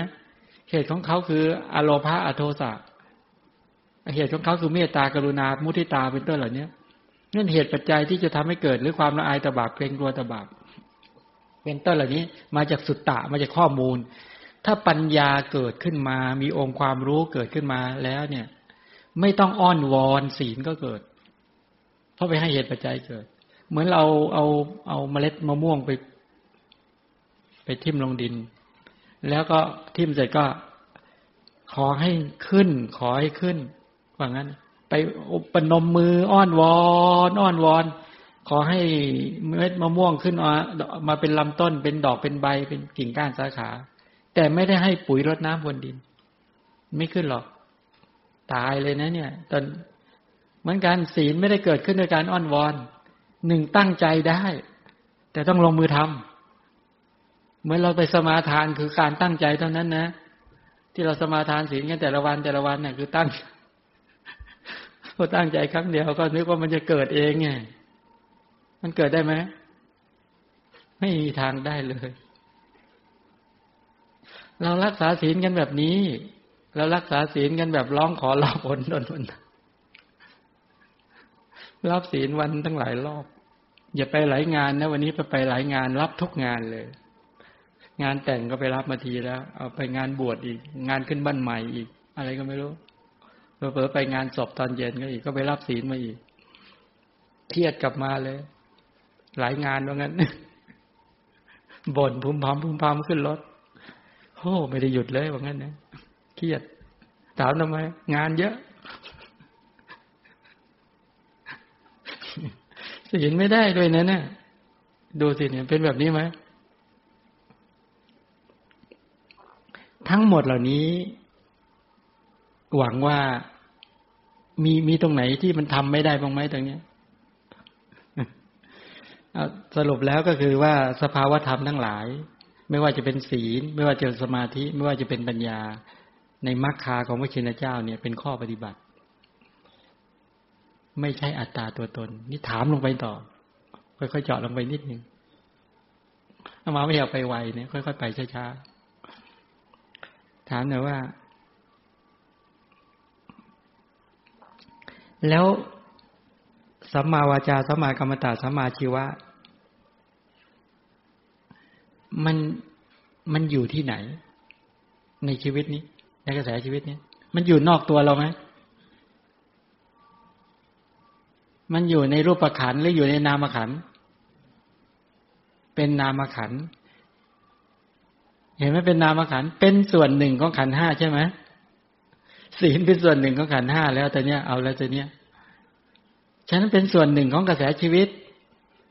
เหตุของเขาคืออโลภะอโทสะเหตุของเขาคือเมตตากรุณามุทิตาเป็นต้นเหล่านี้นั่นเหตุปัจจัยที่จะทำให้เกิดหรือความละอายต่อบาปเกรงกลัวต่อบาปเป็นต้นเหล่านี้มาจากสุตตะมาจากข้อมูลถ้าปัญญาเกิดขึ้นมามีองค์ความรู้เกิดขึ้นมาแล้วเนี่ยไม่ต้องอ้อนวอนศีลก็เกิดเพราะไปให้เหตุปัจจัยเกิดเหมือนเราเอาเอาเมล็ดมะม่วงไปไปทิ่มลงดินแล้วก็ทิ่มเสร็จก็ขอให้ขึ้นขอให้ขึ้นว่างั้นไปประนมมืออ้อนวอนอ้อนวอนขอให้เม็ดมะม่วงขึ้นมาเป็นลำต้นเป็นดอกเป็นใบเป็นกิ่งก้านสาขาแต่ไม่ได้ให้ปุ๋ยรดน้ำบนดินไม่ขึ้นหรอกตายเลยนะเนี่ยตอนเหมือนกันศีลไม่ได้เกิดขึ้นโดยการอ้อนวอนหนึ่งตั้งใจได้แต่ต้องลงมือทำเหมือนเราไปสมาทานคือการตั้งใจเท่านั้นนะที่เราสมาทานศีลกันแต่ละวันแต่ละวันเนี่ยคือตั้งก็ตั้งใจครั้งเดียวก็นึกว่ามันจะเกิดเองไงมันเกิดได้ไหมไม่มีทางได้เลยเรารักษาศีลกันแบบนี้เรารักษาศีลกันแบบร้องขอรอบผลโดนๆรับศีลวันตั้งหลายรอบอย่าไปหลายงานนะวันนี้ไปไปหลายงานรับทุกงานเลยงานแต่งก็ไปรับมาทีแล้วเอาไปงานบวชอีกงานขึ้นบ้านใหม่อีกอะไรก็ไม่รู้เผลอไปงานศพตอนเย็นก็อีกก็ไปรับศีลมาอีกเครียดกลับมาเลยหลายงานว่างั้นบ่นพุ่มพำพุ่มพำขึ้นรถโอ้ไม่ได้หยุดเลยว่างั้นนะเครียดถามทำไมงานเยอะศีลไม่ได้ด้วยนะเนี่ยดูสิเนี่ยเป็นแบบนี้ไหมทั้งหมดเหล่านี้หวังว่ามีมีตรงไหนที่มันทำไม่ได้บ้างไหมตรงนี้สรุปแล้วก็คือว่าสภาวธรรมทั้งหลายไม่ว่าจะเป็นศีลไม่ว่าจะเป็นสมาธิไม่ว่าจะเป็นปัญญาในมรรคาของพระชินเจ้าเนี่ยเป็นข้อปฏิบัติไม่ใช่อัตตาตัวตนนี่ถามลงไปต่อค่อยๆเจาะลงไปนิดนึงเอามาไม่อยากไปไวเนี่ยค่อยๆไปช้าๆถามหน่อยว่าแล้วสัมมาวาจาสัมมากรรมตะสัมมาชีวะมันมันอยู่ที่ไหนในชีวิตนี้ในกระแสชีวิตนี้มันอยู่นอกตัวเราไหมมันอยู่ในรูปขันธ์หรืออยู่ในนามขันธ์เป็นนามขันธ์เห็นไหมเป็นนามขันธ์เป็นส่วนหนึ่งของขันธ์ห้าใช่ไหมศีลเป็นส่วนหนึ่งของขันธ์ห้าแล้วแต่เนี้ยเอาแล้วแต่เนี้ยฉะนั้นเป็นส่วนหนึ่งของกระแสชีวิต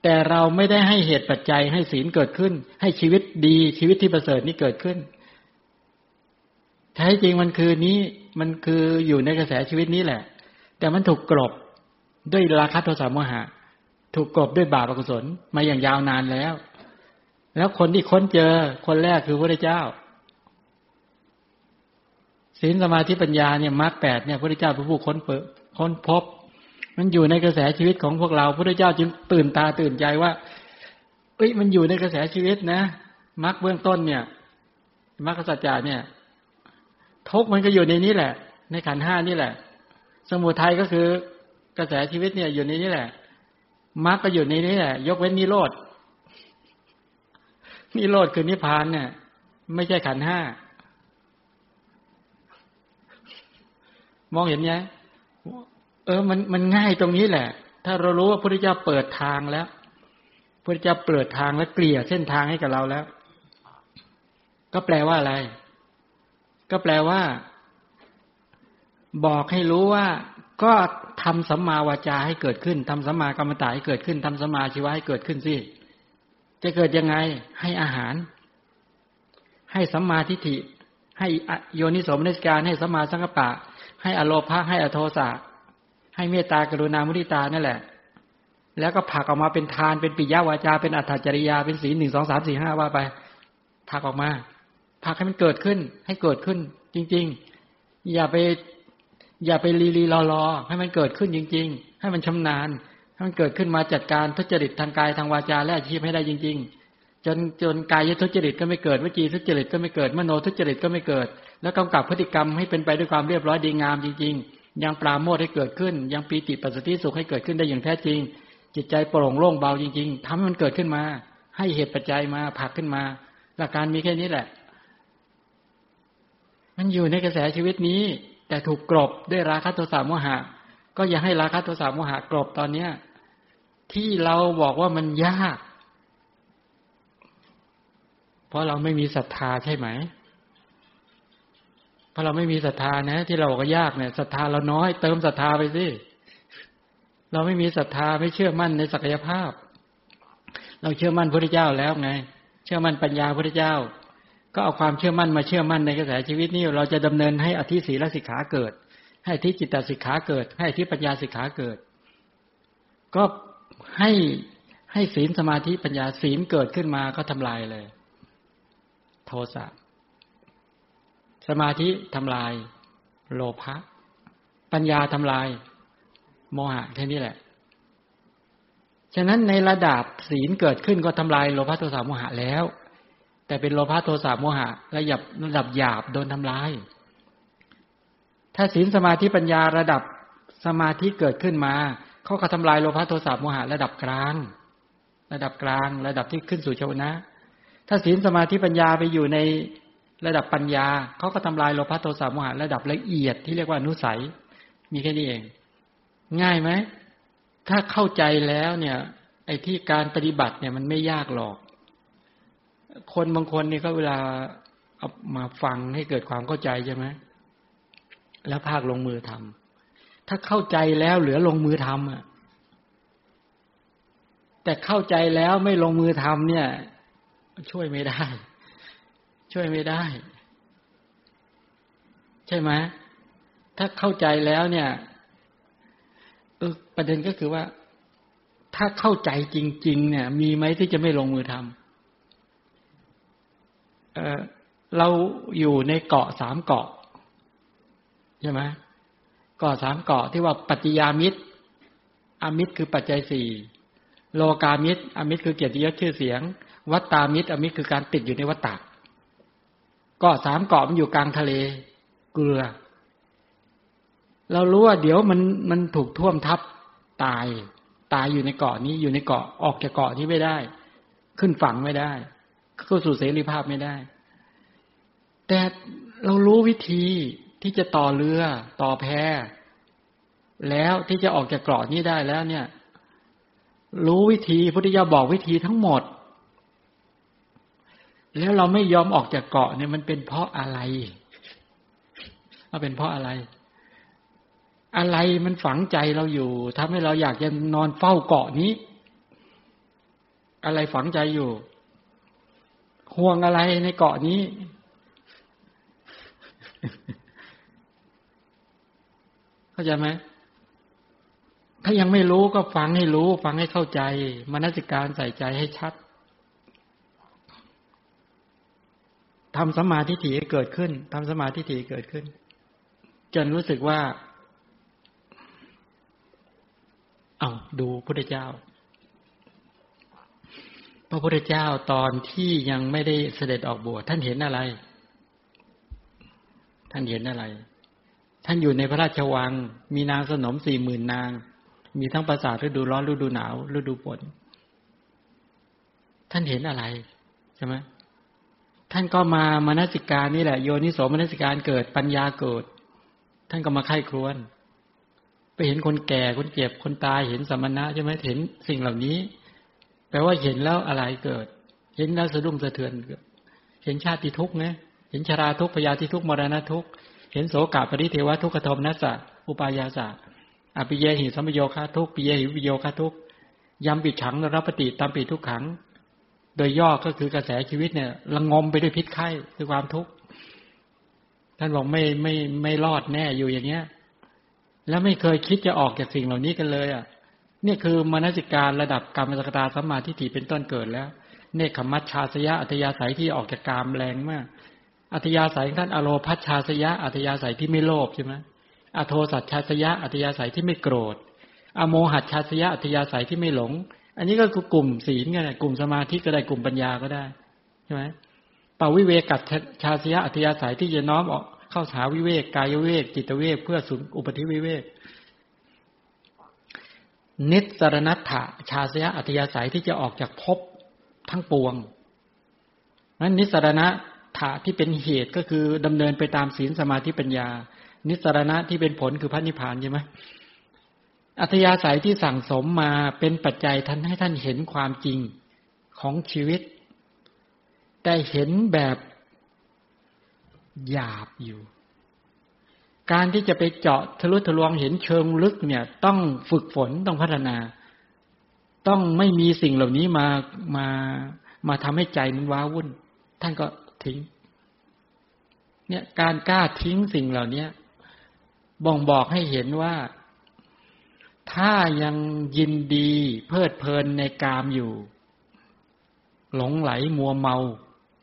แต่เราไม่ได้ให้เหตุปัจจัยให้ศีลเกิดขึ้นให้ชีวิตดีชีวิตที่ประเสริฐนี้เกิดขึ้นแท้จริงมันคือนี้มันคืออยู่ในกระแสชีวิตนี้แหละแต่มันถูกกลบด้วยราคะโทสะโมหะถูกกลบด้วยบาปอกุศลมาอย่างยาวนานแล้วแล้วคนที่ค้นเจอคนแรกคือพระพุทธเจ้าศีลสมาธิปัญญาเนี่ยมรรคแปดเนี่ยพระพุทธเจ้าเป็นผู้ค้นเปิดค้นพบมันอยู่ในกระแสชีวิตของพวกเราพระพุทธเจ้าจึงตื่นตาตื่นใจว่าเอ้ยมันอยู่ในกระแสชีวิตนะมรรคเบื้องต้นเนี่ยมรรคสัจจะเนี่ยทุกข์มันก็อยู่ในนี้แหละในขันธ์ห้านี่แหละ สมุทัยก็คือกระแสชีวิตเนี่ยอยู่ในนี้แหละมรรคก็อยู่ในนี้แหละยกเว้นนิโรธนิโรธคือนิพพานเนี่ยไม่ใช่ขันธ์ห้ามองเห็นไหมเออมันมันง่ายตรงนี้แหละถ้าเรารู้ว่าพระพุทธเจ้าเปิดทางแล้วพระพุทธเจ้าเปิดทางและเกลี่ยเส้นทางให้กับเราแล้วก็แปลว่าอะไรก็แปลว่าบอกให้รู้ว่าก็ทำสัมมาวาจาให้เกิดขึ้นทำสัมมากรรมตะให้เกิดขึ้นทำสัมมาอาชีวะให้เกิดขึ้นสิจะเกิดยังไงให้อาหารให้สัมมาทิฏฐิให้โยนิโสมนสิการให้สัมมาสังกัปปะให้อโลภะให้อโทสะให้เมตตากรุณามุทิตานั่นแหละแล้วก็ผลักออกมาเป็นทานเป็นปิยวาจาเป็นอัตถจริยาเป็นศีลหนึ่ง สอง สาม สี่ ห้าว่าไปผลักออกมาผลักให้มันเกิดขึ้นให้เกิดขึ้นจริงๆอย่าไปอย่าไปลีลีลอลอให้มันเกิดขึ้นจริงๆให้มันชำนาญให้มันเกิดขึ้นมาจัดการทุจริตทางกายทางวาจาและอาชีพให้ได้จริงๆจนจนกายทุจริตก็ไม่เกิดวจีทุจริตก็ไม่เกิดมโนทุจริตก็ไม่เกิดแล้วกำกับพฤติกรรมให้เป็นไปด้วยความเรียบร้อยดีงามจริงๆยังปราโมทย์ให้เกิดขึ้นยังปีติปัสสัทธิสุขให้เกิดขึ้นได้อย่างแท้จริงจิตใจโปร่งโล่งเบาจริงๆทำให้มันเกิดขึ้นมาให้เหตุปัจจัยมาผลักขึ้นมาหลักการมีแค่นี้แหละมันอยู่ในกระแสชีวิตนี้แต่ถูกกลบด้วยราคะโทสะโมหะก็อย่าให้ราคะโทสะโมหะกลบตอนเนี้ยที่เราบอกว่ามันยากเพราะเราไม่มีศรัทธาใช่ไหมเพราะเราไม่มีศรัทธานะที่เราบอกว่ายากเนี่ยศรัทธาเราน้อยเติมศรัทธาไปสิเราไม่มีศรัทธาไม่เชื่อมั่นในศักยภาพเราเชื่อมั่นพระพุทธเจ้าแล้วไงเชื่อมั่นปัญญาพระพุทธเจ้าก็เอาความเชื่อมั่นมาเชื่อมั่นในกระแสชีวิตนี้เราจะดำเนินให้อธิศีลสิกขาเกิดให้อธิจิตตสิกขาเกิดให้อธิปัญญาสิกขาเกิดก็ให้ให้ศีลสมาธิปัญญาศีลเกิดขึ้นมาก็ทำลายเลยโทสะสมาธิทำลายโลภะปัญญาทำลายโมหะแค่นี้แหละฉะนั้นในระดับศีลเกิดขึ้นก็ทำลายโลภะโทสะโมหะแล้วแต่เป็นโลภะโทสะโมหะระดับระดับหยาบโดนทำลายถ้าศีลสมาธิปัญญาระดับสมาธิเกิดขึ้นมาเขาก็ทำลายโลภะโทสะโมหะระดับกลางระดับกลางระดับที่ขึ้นสู่ชวนะถ้าศีลสมาธิปัญญาไปอยู่ในระดับปัญญาเขาก็ทำลายโลภะโทสะโมหะระดับละเอียดที่เรียกว่าอนุสัยมีแค่นี้เองง่ายไหมถ้าเข้าใจแล้วเนี่ยไอ้ที่การปฏิบัติเนี่ยมันไม่ยากหรอกคนบางคนนี่ก็เวลาเอามาฟังให้เกิดความเข้าใจใช่ไหมแล้วภาคลงมือทำถ้าเข้าใจแล้วเหลือลงมือทำอ่ะแต่เข้าใจแล้วไม่ลงมือทำเนี่ยช่วยไม่ได้ช่วยไม่ได้ใช่ไหมถ้าเข้าใจแล้วเนี่ยเออประเด็นก็คือว่าถ้าเข้าใจจริงๆเนี่ยมีไหมที่จะไม่ลงมือทำเอ่อเราอยู่ในเกาะสามเกาะใช่ไหมเกาะสามเกาะที่ว่าปัจจยามิตรอมิตรคือปัจจัยสี่โลกามิตรอมิตรคือเกียรติยศชื่อเสียงวัตตามิตรอมิตรคือการติดอยู่ในวัฏฏะเกาะสามเกาะมันอยู่กลางทะเลเกลือเรารู้ว่าเดี๋ยวมันมันถูกท่วมทับตายตายอยู่ในเกาะนี้อยู่ในเกาะออกจากเกาะนี้ไม่ได้ขึ้นฝั่งไม่ได้เข้าสู่เสรีภาพไม่ได้แต่เรารู้วิธีที่จะต่อเรือต่อแพแล้วที่จะออกจากเกาะนี้ได้แล้วเนี่ยรู้วิธีพุทธเจ้าบอกวิธีทั้งหมดแล้วเราไม่ยอมออกจากเกาะเนี่ยมันเป็นเพราะอะไรมันเป็นเพราะอะไรอะไรมันฝังใจเราอยู่ทำให้เราอยากจะนอนเฝ้าเกาะนี้อะไรฝังใจอยู่ห่วงอะไรในเกาะนี้เข้าใจไหมถ้ายังไม่รู้ก็ฟังให้รู้ฟังให้เข้าใจมนสิการใส่ใจให้ชัดทำสัมมาทิฏฐิให้เกิดขึ้นทำสัมมาทิฏฐิเกิดขึ้นจนรู้สึกว่าเอ้าดูพระพุทธเจ้าพระพุทธเจ้าตอนที่ยังไม่ได้เสด็จออกบวชท่านเห็นอะไรท่านเห็นอะไร ท่านอยู่ในพระราชวังมีนางสนม สี่หมื่น นางมีทั้งประสาทฤดูร้อนฤดูหนาวฤดูฝนท่านเห็นอะไรใช่ไหมท่านก็มามนสิการนี่แหละโยนิโสมนสิการเกิดปัญญาเกิดท่านก็มาไข้ครวนไปเห็นคนแก่คนเจ็บคนตายเห็นสมณะใช่ไหมเห็นสิ่งเหล่านี้แปลว่าเห็นแล้วอะไรเกิดเห็นแล้วสะดุ้งสะเทือนเกิดเห็นชาติทุกข์นะเห็นชราทุกข์พยาธิทุกข์มรณะทุกข์เห็นโสกะปริเทวะทุกขโทมนัสสะอุปายาสะอภิเยหิสัมโยคะทุกข์ปิเยหิวิโยคะทุกข์ยัมปิฉังนรปฏิตัมปิทุกขังโดยย่อก็คือกระแสชีวิตเนี่ยละงมไปด้วยพิษไข้ด้วยความทุกข์ท่านบอกไม่ไม่ไม่รอดแน่อยู่อย่างเงี้ยแล้วไม่เคยคิดจะออกจากสิ่งเหล่านี้กันเลยอ่ะนี่คือมนสิการระดับกามสังคตาสัมมาทิฏฐิเป็นต้นเกิดแล้วเนคขมัชชาสยะอัตยาสัยที่ออกจากกามแรงมากอัตยาสัยท่านอโลภัชชาสยะอัตยาสัยที่ไม่โลภใช่มั้ยอโทสัชชาสยะอัตยาสัยที่ไม่โกรธอโมหัชชาสยะอัตยาสัยที่ไม่หลงอันนี้ก็คือกลุ่มศีลกันน่ะกลุ่มสมาธิก็ได้กลุ่มปัญญาก็ได้ใช่มั้ยปวิเวกัตชาสยะอัตยาสัยที่จะน้อมออกเข้าหาวิเวกกายวิเวกจิตวิเวกเพื่อสุนอุปธิวิเวกนิสสรณัตถชาสยะอัตยาสัยที่จะออกจากภพทั้งปวงนั้นนิสสรณะถะที่เป็นเหตุก็คือดำเนินไปตามศีลสมาธิปัญญานิสสรณะที่เป็นผลคือพระนิพพานใช่ไหมอัธยาศัยที่สั่งสมมาเป็นปัจจัยท่านให้ท่านเห็นความจริงของชีวิตแต่เห็นแบบหยาบอยู่การที่จะไปเจาะทะลุทะลวงเห็นเชิงลึกเนี่ยต้องฝึกฝนต้องพัฒนาต้องไม่มีสิ่งเหล่านี้มามามาทำให้ใจมันว้าวุ่นท่านก็ทิ้งเนี่ยการกล้าทิ้งสิ่งเหล่านี้บ่งบอกให้เห็นว่าถ้ายังยินดีเพลิดเพลินในกามอยู่หลงไหลมัวเมา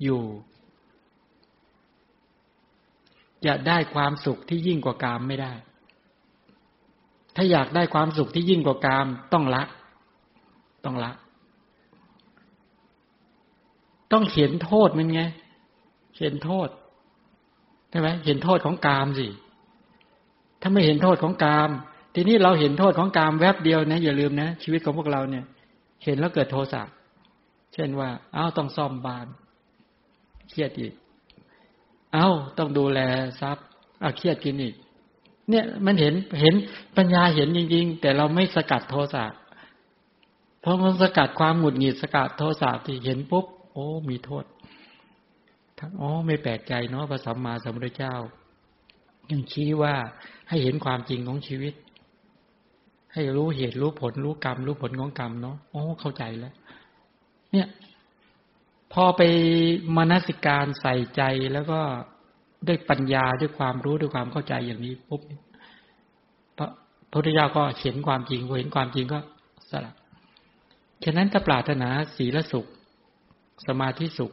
อยู่จะได้ความสุขที่ยิ่งกว่ากามไม่ได้ถ้าอยากได้ความสุขที่ยิ่งกว่ากามต้องละต้องละต้องเห็นโทษมันไงเห็นโทษใช่ไหมเห็นโทษของกามสิถ้าไม่เห็นโทษของกามทีนี้เราเห็นโทษของกามแวบเดียวนะอย่าลืมนะชีวิตของพวกเราเนี่ยเห็นแล้วเกิดโทสะเช่นว่าอ้าวต้องซ่อมบ้านเครียดอีกอ้าวต้องดูแลทรัพย์อ้าวเครียดกินอีกเนี่ยมันเห็นเห็นปัญญาเห็นจริงๆแต่เราไม่สกัดโทสะเพราะมันสกัดความหงุดหงิดสกัดโทสะที่เห็นปุ๊บโอ้มีโทษอ๋อไม่แปลกใจเนาะพระสัมมาสัมพุทธเจ้ายังชี้ว่าให้เห็นความจริงของชีวิตให้รู้เหตุรู้ผลรู้กรรมรู้ผลของกรรมเนาะอ๋อเข้าใจแล้วเนี่ยพอไปมนสิการใส่ใจแล้วก็ด้วยปัญญาด้วยความรู้ด้วยความเข้าใจอย่างนี้ปุ๊บพระพุทธเจ้าก็เห็นความจริงพอเห็นความจริงก็สละฉะนั้นถ้าปรารถนาศีลสุขสมาธิสุข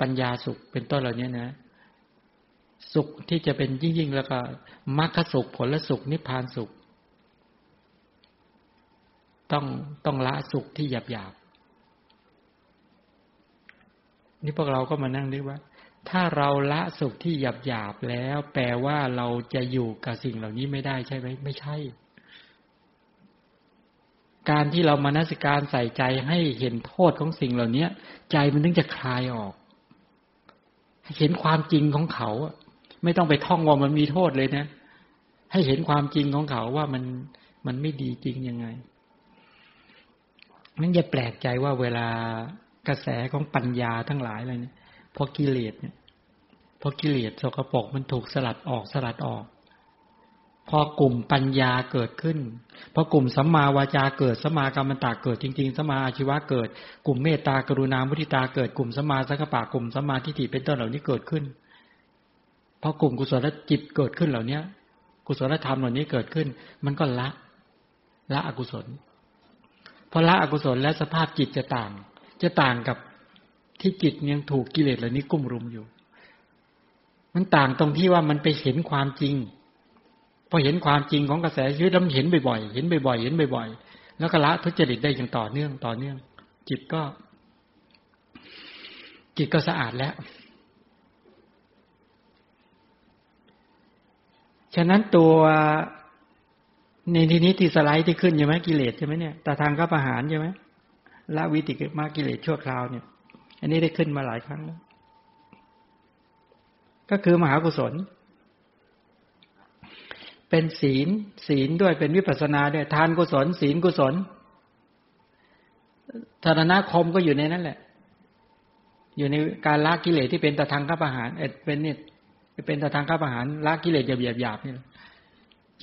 ปัญญาสุขเป็นต้นเหล่านี้นะสุขที่จะเป็นยิ่งๆแล้วก็มรรคสุขผลสุขนิพพานสุขต้องต้องละสุขที่หยาบๆนี่พวกเราก็มานั่งนึกว่าถ้าเราละสุขที่หยาบๆแล้วแปลว่าเราจะอยู่กับสิ่งเหล่านี้ไม่ได้ใช่ไหมไม่ใช่การที่เรามนสิการใส่ใจให้เห็นโทษของสิ่งเหล่านี้ใจมันถึงจะคลายออกเห็นความจริงของเขาไม่ต้องไปท่องว่ามันมีโทษเลยนะให้เห็นความจริงของเขาว่ามันมันไม่ดีจริงยังไงมันอย่าแปลกใจว่าเวลากระแสของปัญญาทั้งหลายอะไรเนี่ยพอกิเลสเนี่ยพอกิเลสสกปรกมันถูกสลัดออกสลัดออกพอกลุ่มปัญญาเกิดขึ้นพอกลุ่มสัมมาวาจาเกิดสัมมากัมมันตะเกิดจริงๆสัมมาอาชีวะเกิดกลุ่มเมตตากรุณามุทิตาเกิดกลุ่มสัมมาสังกัปปะกลุ่มสัมมาทิฏฐิเป็นต้นเหล่านี้เกิดขึ้นพอกลุ่มกุศลจิตเกิดขึ้นเหล่านี้กุศลธรรมเหล่านี้เกิดขึ้นมันก็ละละอกุศลพอละอกุศลแล้วสภาพจิตจะต่างจะต่างกับที่จิตยังถูกกิเลสเหล่านี้กุ้มรุมอยู่มันต่างตรงที่ว่ามันไปเห็นความจริงพอเห็นความจริงของกระแสชีวิตแล้วเห็นบ่อยๆเห็นบ่อยๆเห็นบ่อยๆแล้วก็ละทุจริตได้อย่างต่อเนื่องต่อเนื่องจิตก็จิตก็สะอาดแล้ว ฉะนั้นตัวในที่นี้ที่สไลด์ที่ขึ้นใช่ไหมกิเลสใช่ไหมเนี่ยแต่ทางข้าพหานใช่ไหมละวิติมากิเลสชั่วคราวเนี่ยอันนี้ได้ขึ้นมาหลายครั้งแล้วก็คือมหากุศลเป็นศีลศีลด้วยเป็นวิปัสสนาด้วยทานกุศลศีลกุศลธารณคมก็อยู่ในนั้นแหละอยู่ในการละกิเลสที่เป็นตะทางข้าพหานเป็นเนี่ยเป็นตะทางข้าพหานละกิเลสหยาบหยาบนี่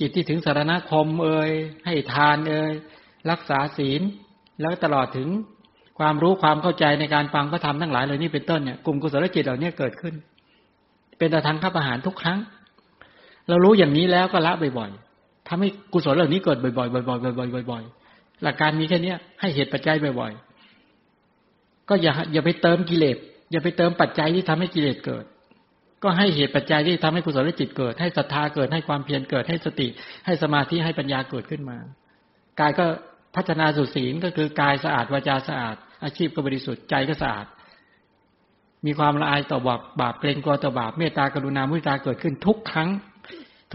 จิตที่ถึงสารณคมเอ่ยให้ทานเอ่ยรักษาศีลแล้วตลอดถึงความรู้ความเข้าใจในการฟังพระธรรมทั้งหลายเลยนี่เป็นต้นเนี่ยกลุ่มกุศลจิตเหล่านี้เกิดขึ้นเป็นตะทางข้าพหานทุกครั้งเรารู้อย่างนี้แล้วก็ละบ่อยๆทำให้กุศลเหล่านี้เกิดบ่อยๆบ่อยๆบ่อยๆหลักการมีแค่นี้ให้เหตุปัจจัยบ่อยๆก็อย่าอย่าไปเติมกิเลสอย่าไปเติมปัจจัยที่ทำให้กิเลสเกิดก็ให้เหตุปัจจัยที่ทำให้กุศลจิตเกิดให้ศรัทธาเกิดให้ความเพียรเกิดให้สติให้สมาธิให้ปัญญาเกิดขึ้นมากายก็พัฒนาสู่ศีลก็คือกายสะอาดวาจาสะอาดอาชีพก็บริสุทธิ์ใจก็สะอาดมีความละอายต่อบาปบาปเกรงกลัวต่อบาปเมตตากรุณามุทิตาเกิดขึ้นทุกครั้ง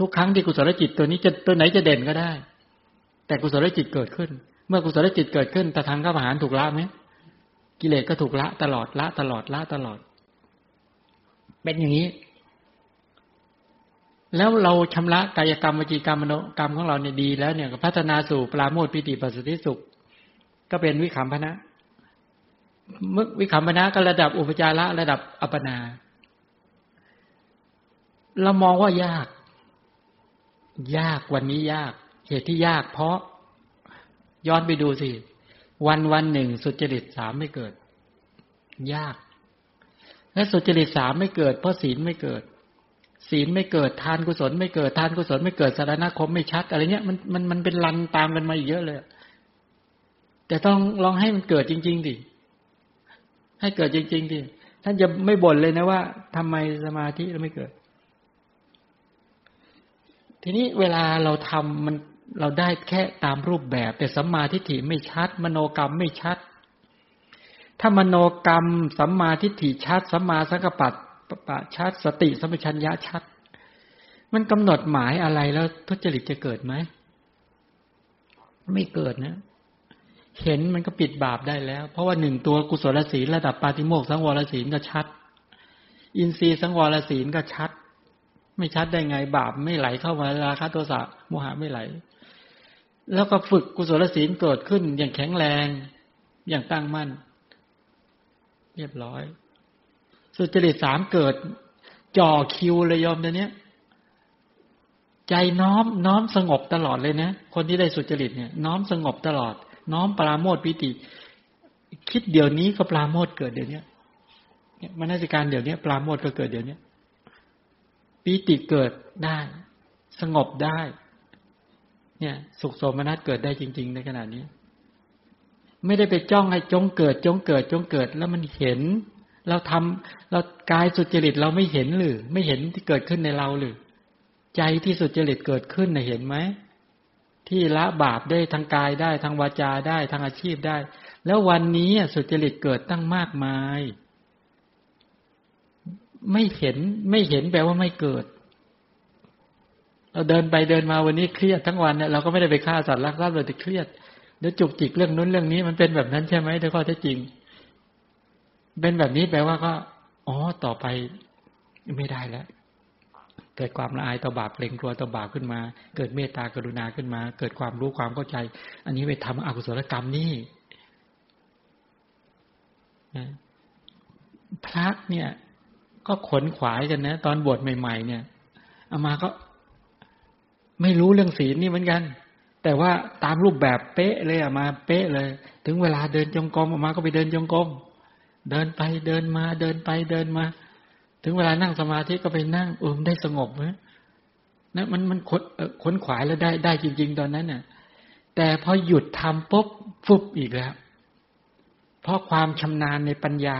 ทุกครั้งที่กุศลจิตตัวนี้จะตัวไหนจะเด่นก็ได้แต่กุศลจิตเกิดขึ้นเมื่อกุศลจิตเกิดขึ้นตะทางข้าพหานถูกละไหมกิเลสก็ถูกละตลอดละตลอดละตลอดเป็นอย่างนี้แล้วเราชำระกายกรรมวจีกรรมมโนกรรมของเราเนี่ยดีแล้วเนี่ยก็พัฒนาสู่ปราโมทย์ปิติปัสสติสุขก็เป็นวิคัมภนะเมื่อวิคัมภนะก็ระดับอุปจาระระดับอัปปนาเรามองว่ายากยากวันนี้ยากเหตุที่ยากเพราะย้อนไปดูสิวันวันหนึ่งสุจริตสามไม่เกิดยากและสุจริตสามไม่เกิดเพราะศีลไม่เกิดศีลไม่เกิดทานกุศลไม่เกิดทานกุศลไม่เกิดสารณคมไม่ชัดอะไรเนี้ยมันมันมันเป็นลันตามกันมาอีกเยอะเลยแต่ต้องลองให้มันเกิดจริงๆดิให้เกิดจริงๆดิท่านจะไม่บ่นเลยนะว่าทำไมสมาธิเราไม่เกิดทีนี้เวลาเราทำมันเราได้แค่ตามรูปแบบแต่สัมมาทิฏฐิไม่ชัดมโนกรรมไม่ชัดถ้ามโนกรรมสัมมาทิฏฐิชัดสัมมาสังกัปปะชัดสติสัมปชัญญะชัดมันกำหนดหมายอะไรแล้วทุจริตจะเกิดไหมไม่เกิดนะเห็นมันก็ปิดบาปได้แล้วเพราะว่าหนึ่งตัวกุศลศีลระดับปาติโมกขสังวรศีลก็ชัดอินทรีย์สังวรศีลก็ชัดไม่ชัดได้ไงบาปไม่ไหลเข้ามาราคะโทสะโมหะไม่ไหลแล้วก็ฝึกกุศลศีลเกิดขึ้นอย่างแข็งแรงอย่างตั้งมั่นเรียบร้อยสุจริตสามเกิดจ่อคิวเลยยอมตัวเนี้ยใจน้อมน้อมสงบตลอดเลยนะคนที่ได้สุจริตเนี่ยน้อมสงบตลอดน้อมปราโมทย์ปิติคิดเดี๋ยวนี้ก็ปราโมทย์เกิดเดี๋ยวนี้เนี่ยมนสิการเดี๋ยวนี้ปราโมทย์ก็เกิดเดี๋ยวนี้ปีติเกิดได้สงบได้เนี่ยสุขโสมนัสเกิดได้จริงๆในขณะนี้ไม่ได้ไปจ้องให้จงเกิดจงเกิดจงเกิดแล้วมันเห็นเราทำเรากายสุจริตเราไม่เห็นหรือไม่เห็นที่เกิดขึ้นในเราหรือใจที่สุจริตเกิดขึ้นน่ะเห็นไหมที่ละบาปได้ทางกายได้ทางวาจาได้ทางอาชีพได้แล้ววันนี้สุจริตเกิดตั้งมากมายไม่เห็นไม่เห็นแปลว่าไม่เกิดเราเดินไปเดินมาวันนี้เครียดทั้งวันเนี่ยเราก็ไม่ได้ไปฆ่าสัตว์รักทรัพย์เลยแต่เครียดเดี๋ยวจุกจิกเรื่องนู้นเรื่องนี้มันเป็นแบบนั้นใช่ไหมโดยข้อเท็จจริงเป็นแบบนี้แปลว่าก็อ๋อต่อไปไม่ได้แล้วเกิดความละอายต่อบาปเกรงกลัวต่อบาปขึ้นมาเกิดเมตตากรุณาขึ้นมาเกิดความรู้ความเข้าใจอันนี้ไปทำอกุศลกรรมนี่พระเนี่ยก็ขนขวายกันนะตอนบวชใหม่ๆเนี่ยอามาก็ไม่รู้เรื่องศีลนี่เหมือนกันแต่ว่าตามรูปแบบเป๊ะเลยอามาเป๊ะเลยถึงเวลาเดินจงกรมอามาก็ไปเดินจงกรมเดินไปเดินมาเดินไปเดินมาถึงเวลานั่งสมาธิก็ไปนั่งเออได้สงบนะนะมันมันขนขนขวายแล้วได้ได้จริงๆตอนนั้นน่ะแต่พอหยุดทำปุ๊บฟุบอีกแล้วเพราะความชำนาญในปัญญา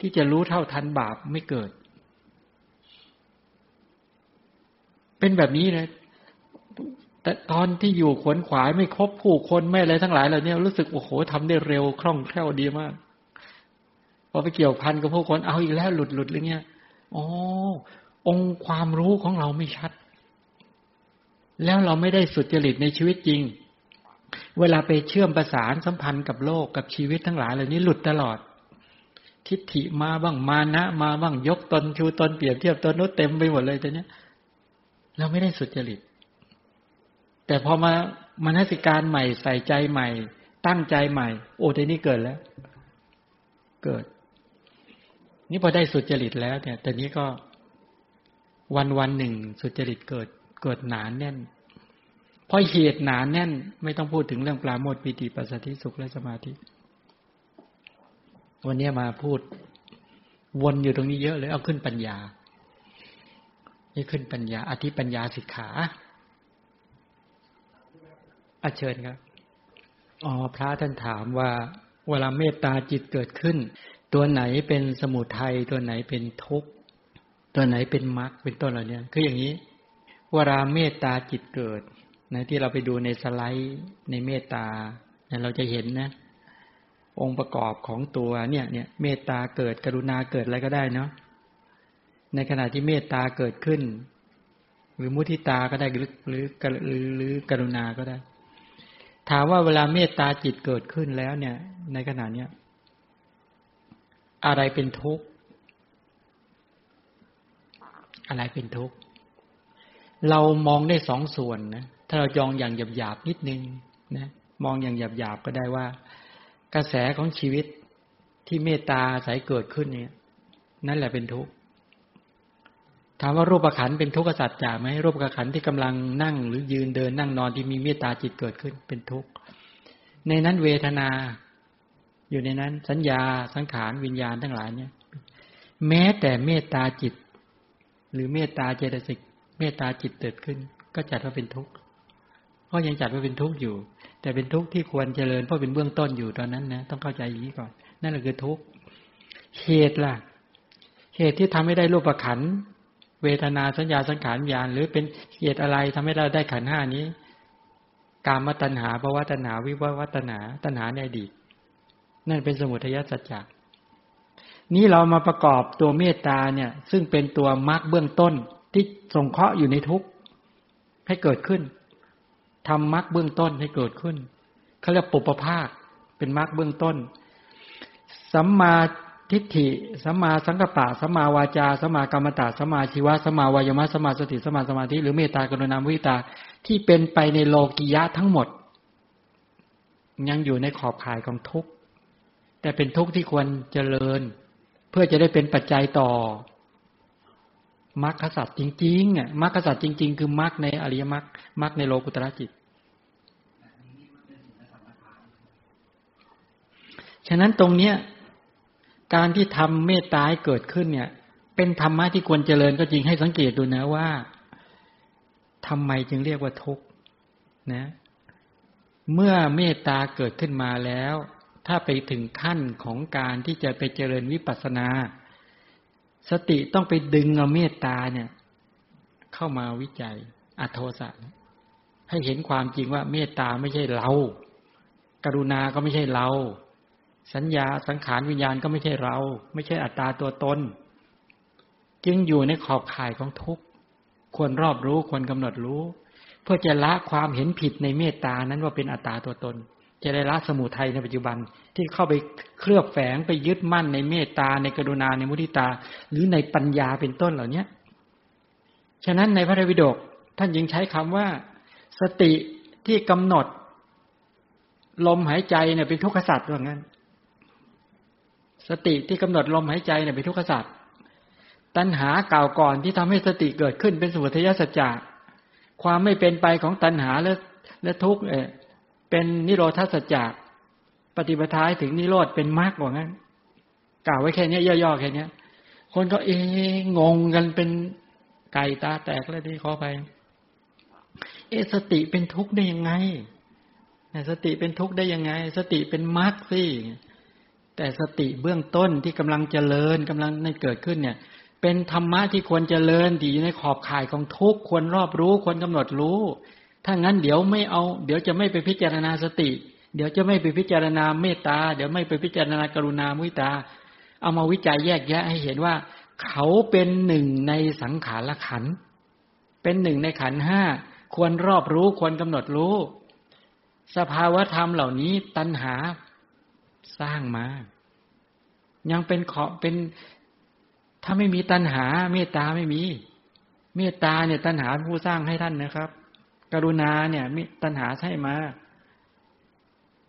ที่จะรู้เท่าทันบาปไม่เกิดเป็นแบบนี้นะแต่ตอนที่อยู่ขวนขวายไม่คบผู้คนไม่อะไรทั้งหลายเหล่านี้รู้สึกโอ้โหทำได้เร็วคล่องแคล่วดีมากพอไปเกี่ยวพันกับผู้คนเอาอีกแล้วหลุดหลุดเลยเนี่ยอ๋อองค์ความรู้ของเราไม่ชัด แล้วเราไม่ได้สุจริตในชีวิตจริงเวลาไปเชื่อมประสานสัมพันธ์กับโลกกับชีวิตทั้งหลายเหล่านี้หลุดตลอดทิฏฐิมาบ้างมานะมาบ้างยกตนชูตนเปรียบเทียบตนนู้นเต็มไปหมดเลยตอนนี้เราไม่ได้สุจริตแต่พอมามนสิการใหม่ใส่ใจใหม่ตั้งใจใหม่โอ้ทีนี้เกิดแล้วเกิดนี่พอได้สุจริตแล้วเนี่ยตอนนี้ก็วันวันหนึ่งสุจริตเกิดเกิดหนานแน่นพอเหตุหนานแน่นไม่ต้องพูดถึงเรื่องปราโมทย์ปิติปัสสัทธิสุขและสมาธิวันนี้มาพูดวนอยู่ตรงนี้เยอะเลยเอาขึ้นปัญญานี่ขึ้นปัญญาอธิปัญญาสิกขาอาเชิญครับอ๋อพระท่านถามว่าเวลาเมตตาจิตเกิดขึ้นตัวไหนเป็นสมุทัยตัวไหนเป็นทุกข์ตัวไหนเป็นมรรคเป็นต้นอะไรเนี่ยคืออย่างนี้เวลาเมตตาจิตเกิดนะที่เราไปดูในสไลด์ในเมตตาเนี่ยเราจะเห็นนะองค์ประกอบของตัวเนี่ยเนี่ยเมตตาเกิดกรุณาเกิดอะไรก็ได้เนาะในขณะที่เมตตาเกิดขึ้นหรือมุทิตาก็ได้หรือหรือหรือกรุณาก็ได้ถามว่าเวลาเมตตาจิตเกิดขึ้นแล้วเนี่ยในขณะเนี้ยอะไรเป็นทุกข์อะไรเป็นทุกข์เรามองได้สองส่วนนะถ้าเราจองอย่างหยาบๆนิดนึงนะมองอย่างหยาบๆก็ได้ว่ากระแสของชีวิตที่เมตตาอาศัยเกิดขึ้นเนี่ยนั่นแหละเป็นทุกข์ถามว่ารูปขันธ์เป็นทุกขสัจจะไหมรูปขันธ์ที่กำลังนั่งหรือยืนเดินนั่งนอนที่มีเมตตาจิตเกิดขึ้นเป็นทุกข์ในนั้นเวทนาอยู่ในนั้นสัญญาสังขารวิญญาณทั้งหลายเนี่ยแม้แต่เมตตาจิตหรือเมตตาเจตสิกเมตตาจิตเกิดขึ้นก็จัดว่าเป็นทุกข์ก็ยังจัดว่าเป็นทุกข์อยู่แต่เป็นทุกข์ที่ควรเจริญเพราะเป็นเบื้องต้นอยู่ตอนนั้นนะต้องเข้าใจอย่างนี้ก่อนนั่นแหละคือทุกข์เหตุล่ะเหตุที่ทำให้ได้รูปขันธ์เวทนาสัญญาสังขารวิญญาณหรือเป็นเหตุอะไรทำให้เราได้ขันธ์ห้านี้กามตัณหาภวตัณหาวิภวตัณหาตัณหาในอดีตนั่นเป็นสมุทัยสัจจะนี้เรามาประกอบตัวเมตตาเนี่ยซึ่งเป็นตัวมรรคเบื้องต้นที่สงเคราะห์อยู่ในทุกข์ให้เกิดขึ้นทำมรรคเบื้องต้นให้เกิดขึ้นเขาเรียกปุปภาคเป็นมรรคเบื้องต้นสัมมาทิฏฐิสัมมาสังกัปปะสัมมาวาจาสัมมากัมมันตะสัมมาชีวะสัมมาวายามะสัมมาสติสัมมาสมาธิหรือเมตตากรุณามุทิตาที่เป็นไปในโลกิยะทั้งหมดยังอยู่ในขอบข่ายของทุกข์แต่เป็นทุกข์ที่ควรเจริญเพื่อจะได้เป็นปัจจัยต่อมรรคสัจจริงๆอ่ะมรรคสัจจริงๆคือมรรคในอริยมรรคมรรคในโลกุตตรจิตฉะนั้นตรงเนี้ยการที่ทำเมตตาให้เกิดขึ้นเนี่ยเป็นธรรมะที่ควรเจริญก็จริงให้สังเกตดูนะว่าทำไมจึงเรียกว่าทุกข์นะเมื่อเมตตาเกิดขึ้นมาแล้วถ้าไปถึงขั้นของการที่จะไปเจริญวิปัสสนาสติต้องไปดึงเอาเมตตาเนี่ยเข้ามาวิจัยอโทสะให้เห็นความจริงว่าเมตตาไม่ใช่เรากรุณาก็ไม่ใช่เราสัญญาสังขารวิญญาณก็ไม่ใช่เราไม่ใช่อัตตาตัวตนจึงอยู่ในขอบข่ายของทุกข์ควรรอบรู้ควรกำหนดรู้เพื่อจะละความเห็นผิดในเมตตานั้นว่าเป็นอัตตาตัวตนจะได้ละสมุทัยในปัจจุบันที่เข้าไปเคลือบแฝงไปยึดมั่นในเมตตาในกรุณาในมุทิตาหรือในปัญญาเป็นต้นเหล่านี้ฉะนั้นในพระไตรปิฎกท่านยังใช้คำว่าสติที่กำหนดลมหายใจเนี่ยเป็นทุกขสัจว่างั้นสติที่กำหนดลมหายใจเนี่ยเป็นทุกขสัจตัณหาเก่าก่อนที่ทำให้สติเกิดขึ้นเป็นสมุทัยสัจจะความไม่เป็นไปของตัณหาและและทุกข์เป็นนิโรธสัจจะปฏิปทาถึงนิโรธเป็นมรรคว่างั้นกล่าวไว้แค่นี้ย่อๆแค่นี้คนก็เอ๊ะงงกันเป็นไก่ตาแตกแล้วที่ขอไปเอ๊ะสติเป็นทุกข์ได้ยังไงสติเป็นทุกข์ได้ยังไงสติเป็นมรรคสิแต่สติเบื้องต้นที่กำลังเจริญกำลังเกิดขึ้นเนี่ยเป็นธรรมะที่ควรเจริญที่อยู่ในขอบข่ายของทุกข์ควรรอบรู้ควรกำหนดรู้ถ้างั้นเดี๋ยวไม่เอาเดี๋ยวจะไม่ไปพิจารณาสติเดี๋ยวจะไม่ไปพิจารณาเมตตาเดี๋ยวไม่ไปพิจารณากรุณามุทิตาเอามาวิจัยแยกแยะให้เห็นว่าเขาเป็นหนึ่งในสังขารขันธ์เป็นหนึ่งในขันธ์ห้า ควรรอบรู้ควรกำหนดรู้สภาวธรรมเหล่านี้ตัณหาสร้างมายังเป็นขอเป็นถ้าไม่มีตัณหาเมตตาไม่มีเมตตาเนี่ยตัณหาผู้สร้างให้ท่านนะครับกรุณาเนี่ยมีตัณหาใช่มา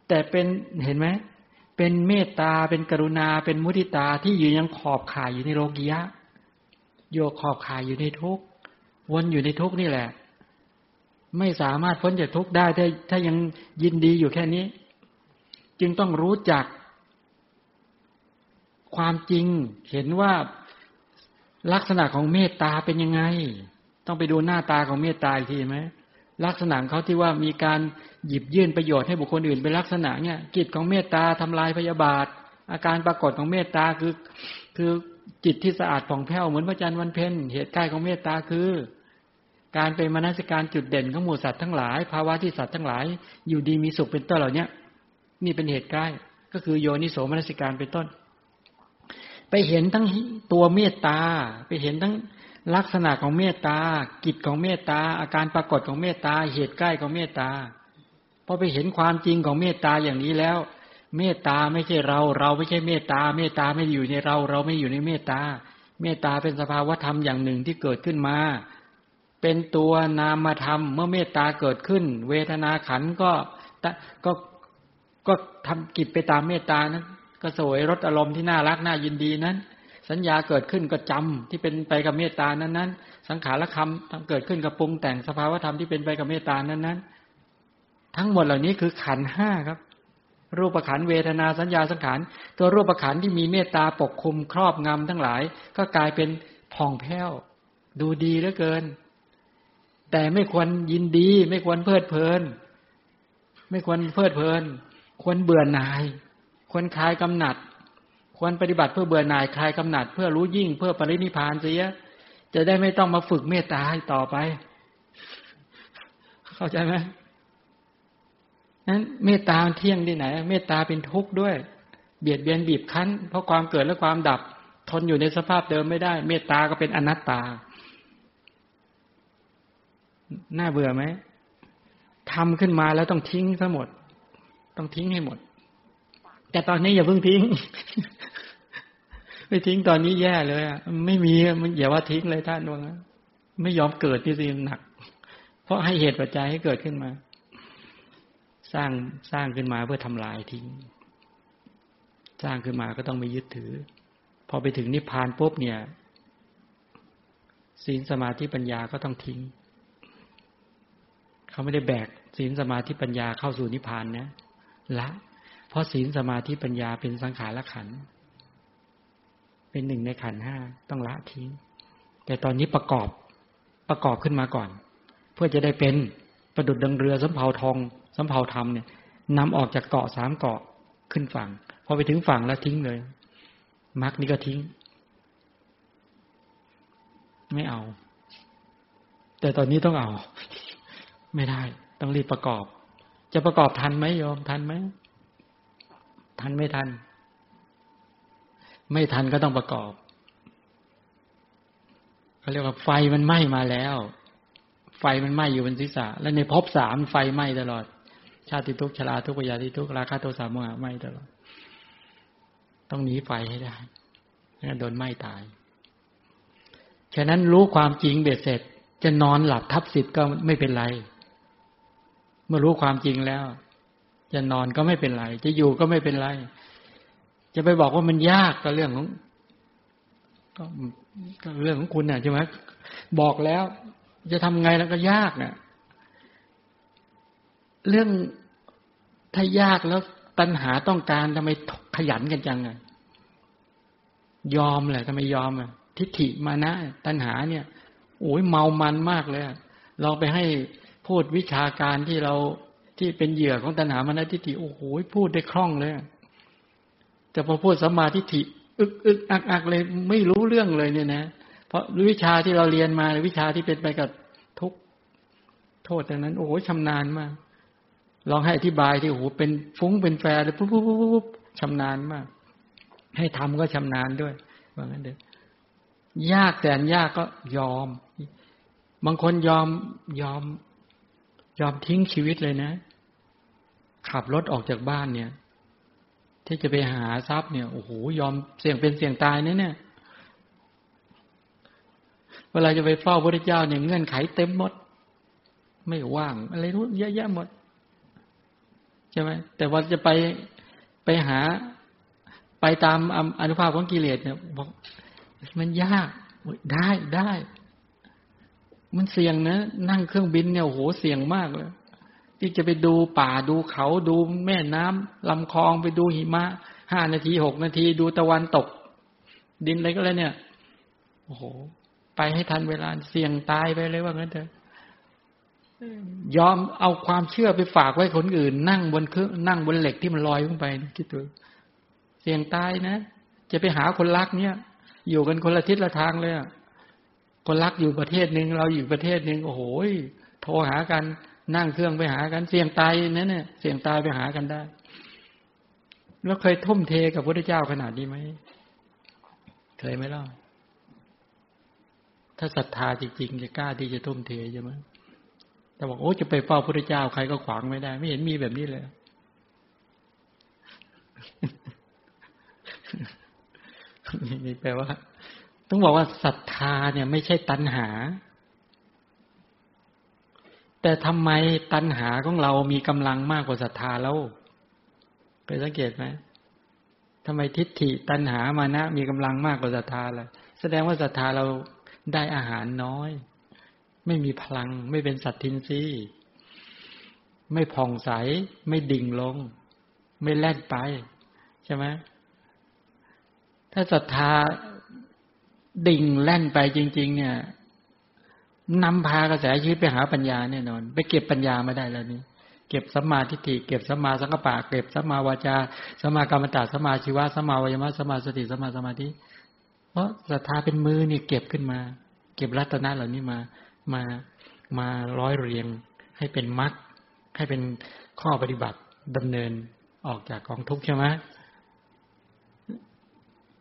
แต่เป็นเห็นไหมเป็นเมตตาเป็นกรุณาเป็นมุทิตาที่อยู่ยังขอบข่ายอยู่ในโลกียะโยขอบข่ายอยู่ในทุกข์วนอยู่ในทุกข์นี่แหละไม่สามารถพ้นจากทุกข์ได้ถ้าถ้ายังยินดีอยู่แค่นี้จึงต้องรู้จักความจริงเห็นว่าลักษณะของเมตตาเป็นยังไงต้องไปดูหน้าตาของเมตตาอีกทีไหมลักษณะเขาที่ว่ามีการหยิบยื่นประโยชน์ให้บุคคลอื่นเป็นลักษณะเนี่ยกิจของเมตตาทำลายพยาบาทอาการปรากฏของเมตตาคือคือจิตที่สะอาดผ่องแผ้วเหมือนพระจันทร์วันเพ็ญเหตุใกล้ของเมตตาคือการเป็นมนสิการจุดเด่นของหมู่สัตว์ทั้งหลายภาวะที่สัตว์ทั้งหลายอยู่ดีมีสุขเป็นต้นเหล่านี้นี่เป็นเหตุใกล้ก็คือโยนิโสมนสิการเป็นต้นไปเห็นทั้งตัวเมตตาไปเห็นทั้งลักษณะของเมตตากิจของเมตตาอาการปรากฏของเมตตาเหตุใกล้ของเมตตาพอไปเห็นความจริงของเมตตาอย่างนี้แล้วเมตตาไม่ใช่เราเราไม่ใช่เมตตาเมตตาไม่อยู่ในเราเราไม่อยู่ในเมตตาเมตตาเป็นสภาวธรรมอย่างหนึ่งที่เกิดขึ้นมาเป็นตัวนามธรรมเมื่อเมตตาเกิดขึ้นเวทนาขันธ์ก็ก็ก็ทำกิจไปตามเมตตานั้นก็สวยรสอารมณ์ที่น่ารักน่ายินดีนั้นสัญญาเกิดขึ้นก็จำที่เป็นไปกับเมตตานั้นนั้นสังขารธรรมเกิดขึ้นกับปรุงแต่งสภาวธรรมที่เป็นไปกับเมตตานั้นนั้นทั้งหมดเหล่านี้คือขันธ์ห้าครับรูปขันธ์เวทนาสัญญาสังขารตัวรูปขันธ์ที่มีเมตตาปกคลุมครอบงำทั้งหลายก็กลายเป็นผ่องแผ้วดูดีเหลือเกินแต่ไม่ควรยินดีไม่ควรเพลิดเพลินไม่ควรเพลิดเพลินควรเบื่อหน่ายควรคลายกำหนัดควรปฏิบัติเพื่อเบื่อหน่ายคลายกำหนัดเพื่อรู้ยิ่งเพื่อปรินิพพานเสียจะได้ไม่ต้องมาฝึกเมตตาให้ต่อไปเข้าใจไหมนั้นเมตตาเที่ยงที่ไหนเมตตาเป็นทุกข์ด้วยเบียดเบียนบีบคั้นเพราะความเกิดและความดับทนอยู่ในสภาพเดิมไม่ได้เมตตาก็เป็นอนัตตาน่าเบื่อไหมทำขึ้นมาแล้วต้องทิ้งทั้งหมดต้องทิ้งให้หมดแต่ตอนนี้อย่าเพิ่งทิ้งไม่ทิ้งตอนนี้แย่เลยอ่ะไม่มีมันอย่าว่าทิ้งเลยท่านว่างั้นไม่ยอมเกิดนี่สิหนักเพราะให้เหตุปัจจัยให้เกิดขึ้นมาสร้างสร้างขึ้นมาเพื่อทำลายทิ้งสร้างขึ้นมาก็ต้องไม่ยึดถือพอไปถึงนิพพานปุ๊บเนี่ยศีลสมาธิปัญญาก็ต้องทิ้งเขาไม่ได้แบกศีลสมาธิปัญญาเข้าสู่นิพพานนะละเพราะศีลสมาธิปัญญาเป็นสังขารขันธ์เป็นหนึ่งในขันธ์ห้าต้องละทิ้งแต่ตอนนี้ประกอบประกอบขึ้นมาก่อนเพื่อจะได้เป็นประดุจดังเรือสำเภาทองสำเภาธรรมเนี่ยนำออกจากเกาะสามเกาะขึ้นฝั่งพอไปถึงฝั่งแล้วทิ้งเลยมรรคนี่ก็ทิ้งไม่เอาแต่ตอนนี้ต้องเอาไม่ได้ต้องรีบประกอบจะประกอบทันไหมโยมทันไหมทันไม่ทันไม่ทันก็ต้องประกอบเขาเรียกว่าไฟมันไหม้มาแล้วไฟมันไหม้อยู่บนศีรษะและในภพสามไฟไหม้ตลอดชาติทุกข์ชราทุกข์พยาธิทุกข์ราคะโทสะโมหะไหม้ตลอดต้องหนีไฟให้ได้งั้นโดนไหม้ตายฉะนั้นรู้ความจริงเบ็ดเสร็จจะนอนหลับทับสิทธิ์ก็ไม่เป็นไรเมื่อรู้ความจริงแล้วจะนอนก็ไม่เป็นไรจะอยู่ก็ไม่เป็นไรจะไปบอกว่ามันยากก็เรื่องของก็เรื่องของคุณน่ะใช่ไหมบอกแล้วจะทำไงแล้วก็ยากน่ะเรื่องถ้ายากแล้วตัณหาต้องการทำไมขยันกันจังอ่ะยอมแหละทำไมยอมอ่ะทิฏฐิมานะตัณหาเนี่ยโอ้ยเมามันมากเลยเราไปให้พูดวิชาการที่เราที่เป็นเหยื่อของตัณหามานะทิฏฐิโอ้โหพูดได้คล่องเลยแต่พอพูดสัมมาทิฏฐิอึกอึกอักอักเลยไม่รู้เรื่องเลยเนี่ยนะเพราะวิชาที่เราเรียนมาวิชาที่เป็นไปกับทุกข์โทษดังนั้นโอ้โหชำนาญมากลองให้อธิบายที่โอ้โหเป็นฟุ้งเป็นแฟร์เลยปุ๊บปุ๊บปุ๊บปุ๊บชำนาญมากให้ทำก็ชำนาญด้วยว่างั้นเด็กยากแต่ยากก็ยอมบางคนยอมยอม ยอมทิ้งชีวิตเลยนะขับรถออกจากบ้านเนี่ยที่จะไปหาทรัพย์เนี่ยโอ้โหยอมเสี่ยงเป็นเสี่ยงตายนะเนี่ยเวลาจะไปเฝ้าพระพุทธเจ้าเนี่ยเงื่อนไขเต็มหมดไม่ว่างอะไรทุกเยอะแยะหมดใช่ไหมแต่ว่าจะไปไปหาไปตามอนุภาพของกิเลสเนี่ยบอกมันยากได้ได้มันเสี่ยงนะนั่งเครื่องบินเนี่ยโอ้โหเสี่ยงมากเลยที่จะไปดูป่าดูเขาดูแม่น้ำลำคลองไปดูหิมะห้านาทีหกนาทีดูตะวันตกดินอะไรก็แล้วเนี่ยโอ้โหไปให้ทันเวลาเสี่ยงตายไปเลยว่างั้นเถอะยอมเอาความเชื่อไปฝากไว้คนอื่นนั่งบนเครื่องนั่งบนเหล็กที่มันลอยขึ้นไปคิดดูเสี่ยงตายนะจะไปหาคนรักเนี่ยอยู่กันคนละทิศละทางเลยคนรักอยู่ประเทศนึงเราอยู่ประเทศนึงโอ้โหโทรหากันนั่งเครื่องไปหากันเสี่ยงตายนั่นเนี่ยเสี่ยงตายไปหากันได้แล้วเคยทุ่มเทกับพระพุทธเจ้าขนาดนี้ไหมเคยไหมล่ะถ้าศรัทธาจริงๆจะกล้าที่จะทุ่มเทใช่ไหมแต่บอกโอ้จะไปเฝ้าพระพุทธเจ้าใครก็ขวางไม่ได้ไม่เห็นมีแบบนี้เลยนี่แปลว่าต้องบอกว่าศรัทธาเนี่ยไม่ใช่ตัณหาแต่ทำไมตัณหาของเรามีกำลังมากกว่าศรัทธาแล้วเคยสังเกตไหมทำไมทิฏฐิตัณหามานะมีกำลังมากกว่าศรัทธาล่ะแสดงว่าศรัทธาเราได้อาหารน้อยไม่มีพลังไม่เป็นสัตทินรีย์ไม่ผ่องใสไม่ดิ่งลงไม่แล่นไปใช่ไหมถ้าศรัทธาดิ่งแล่นไปจริงๆเนี่ยนำพากระแสชีวิตไปหาปัญญาแน่นอนไปเก็บปัญญามาได้แล้วนี่เก็บสัมมาทิฏฐิเก็บสัมมาสังกัปปะเก็บสัมมาวาจาสัมมากรรมตะสัมมาชีวะสัมมาวายามะสัมมาสติสัมมาสมาธิเพราะศรัทธาเป็นมือเนี่ยเก็บขึ้นมาเก็บรัตนะเหล่านี้มามามาร้อยเรียงให้เป็นมรรคให้เป็นข้อปฏิบัติดำเนินออกจากกองทุกข์ใช่ไหม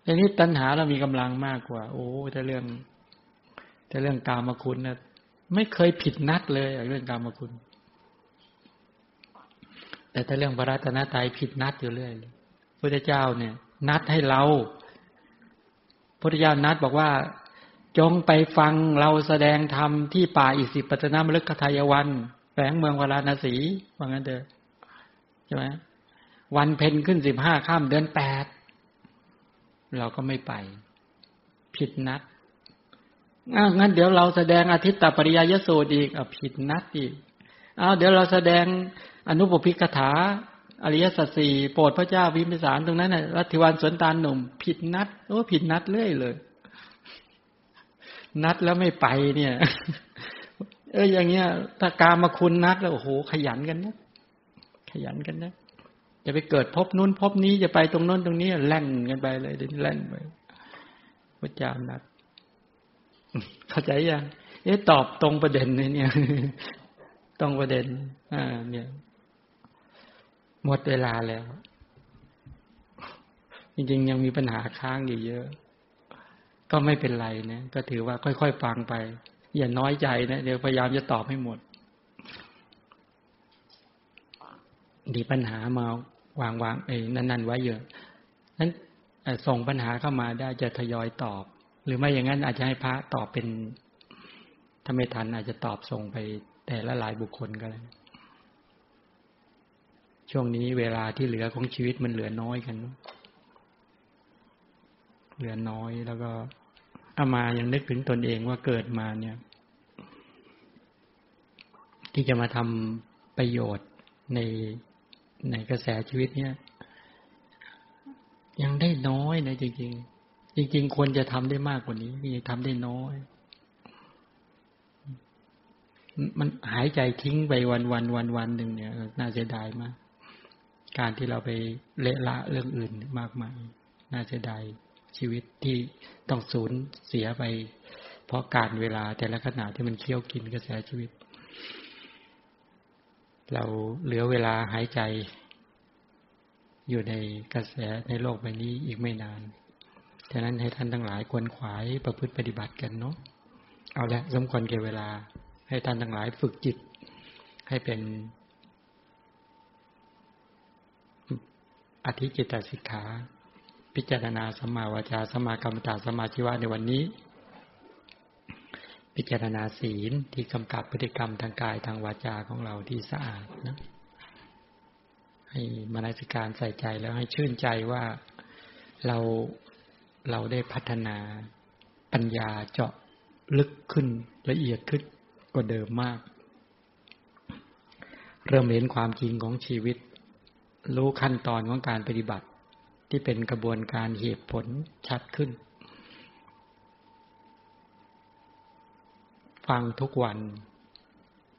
อันนี้ตัณหาเรามีกำลังมากกว่าโอ้แต่เรื่องแต่เรื่องกามคุณนะไม่เคยผิดนัดเลยเรื่องกามคุณแต่ถ้าเรื่องพระรัตนตรัยผิดนัดอยู่เรื่อยเลยพุทธเจ้าเนี่ยนัดให้เราพุทธเจ้านัดบอกว่าจงไปฟังเราแสดงธรรมที่ป่าอิสิปตนมฤคทายวันแฝงเมืองวาราณสีว่างั้นเด้อใช่ไหมวันเพ็ญขึ้นสิบห้าค่ำเดือนแปดเราก็ไม่ไปผิดนัดอ้าวงั้นเดี๋ยวเราแสดงอาทิตตปริยยสูตรอีกอ่ะผิดนัดอีกอ้าวเดี๋ยวเราแสดงอนุปพิกถาอริยสัจสี่โปรดพระเจ้าวิมพิสารตรงนั้นน่ะรัตถิวานสวนตาลหนุ่มผิดนัดโอ้ผิดนัดเรื่อยเลยนัดแล้วไม่ไปเนี่ยเอออย่างเงี้ยถ้ากามคุณนัดแล้วโอ้โหขยันกันนะขยันกันนะจะไปเกิดพบนู้นพบนี้จะไปตรงนู้นตรงนี้แล่นกันไปเลยเดินแล่นไปพระเจ้านัดเข้าใจยังเอ๊ะตอบตรงประเด็นเลยเนี่ยตรงประเด็นอ่าเนี่ยหมดเวลาแล้วจริงๆยังมีปัญหาค้างอยู่เยอะก็ไม่เป็นไรนะก็ถือว่าค่อยๆฟังไปอย่าน้อยใจนะเดี๋ยวพยายามจะตอบให้หมดดีปัญหามาวางๆไอ้นั่นๆไว้เยอะนั้นส่งปัญหาเข้ามาได้จะทยอยตอบหรือไม่อย่างนั้นอาจจะให้พระตอบเป็นถ้าไม่ทันอาจจะตอบส่งไปแต่ละรายบุคคลก็ได้ช่วงนี้เวลาที่เหลือของชีวิตมันเหลือน้อยกันเหลือน้อยแล้วก็อามายังนึกถึงตนเองว่าเกิดมาเนี่ยที่จะมาทำประโยชน์ในในกระแสชีวิตเนี่ยยังได้น้อยนะจริงๆจริงๆควรจะทำได้มากกว่านี้ยังทำได้น้อยมันหายใจทิ้งไปวันวันวันวันหนึ่งเนี่ยน่าเสียดายมากการที่เราไปเละละเรื่องอื่นมากมายน่าเสียดายชีวิตที่ต้องสูญเสียไปเพราะการเวลาแต่ละขณะที่มันเคี้ยวกินกระแสชีวิตเราเหลือเวลาหายใจอยู่ในกระแสในโลกใบนี้อีกไม่นานฉะนั้นให้ท่านทั้งหลายควรขวายประพฤติปฏิบัติกันเนาะเอาละสมควรแก่เวลาให้ท่านทั้งหลายฝึกจิต ให้เป็นอธิจิตตสิกขาพิจารณาสัมมาวาจาสัมมากัมมันตะสัมมาชีวะในวันนี้พิจารณาศีลที่กำกับพฤติกรรมทางกายทางวาจาของเราที่สะอาดนะให้มนสิการใส่ใจแล้วให้ชื่นใจว่าเราเราได้พัฒนาปัญญาเจาะลึกขึ้นละเอียดขึ้นกว่าเดิมมากเริ่มเห็นความจริงของชีวิตรู้ขั้นตอนของการปฏิบัติที่เป็นกระบวนการเหตุผลชัดขึ้นฟังทุกวัน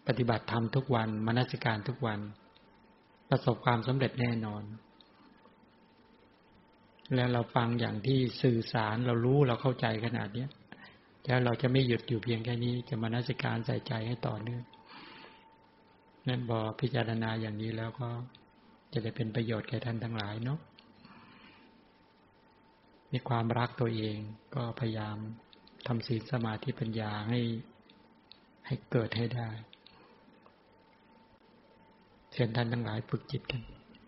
ปฏิบัติธรรมทุกวันมนสิการทุกวันประสบความสำเร็จแน่นอนแล้วเราฟังอย่างที่สื่อสารเรารู้เราเข้าใจขนาดนี้แล้วเราจะไม่หยุดอยู่เพียงแค่นี้จะมนสิการใส่ใจให้ต่อเนื่องนั่นพอพิจารณาอย่างนี้แล้วก็จะได้เป็นประโยชน์แก่ท่านทั้งหลายเนาะมีความรักตัวเองก็พยายามทำศีลสมาธิปัญญาให้ให้เกิดให้ได้เชิญท่านทั้งหลายฝึกจิตกัน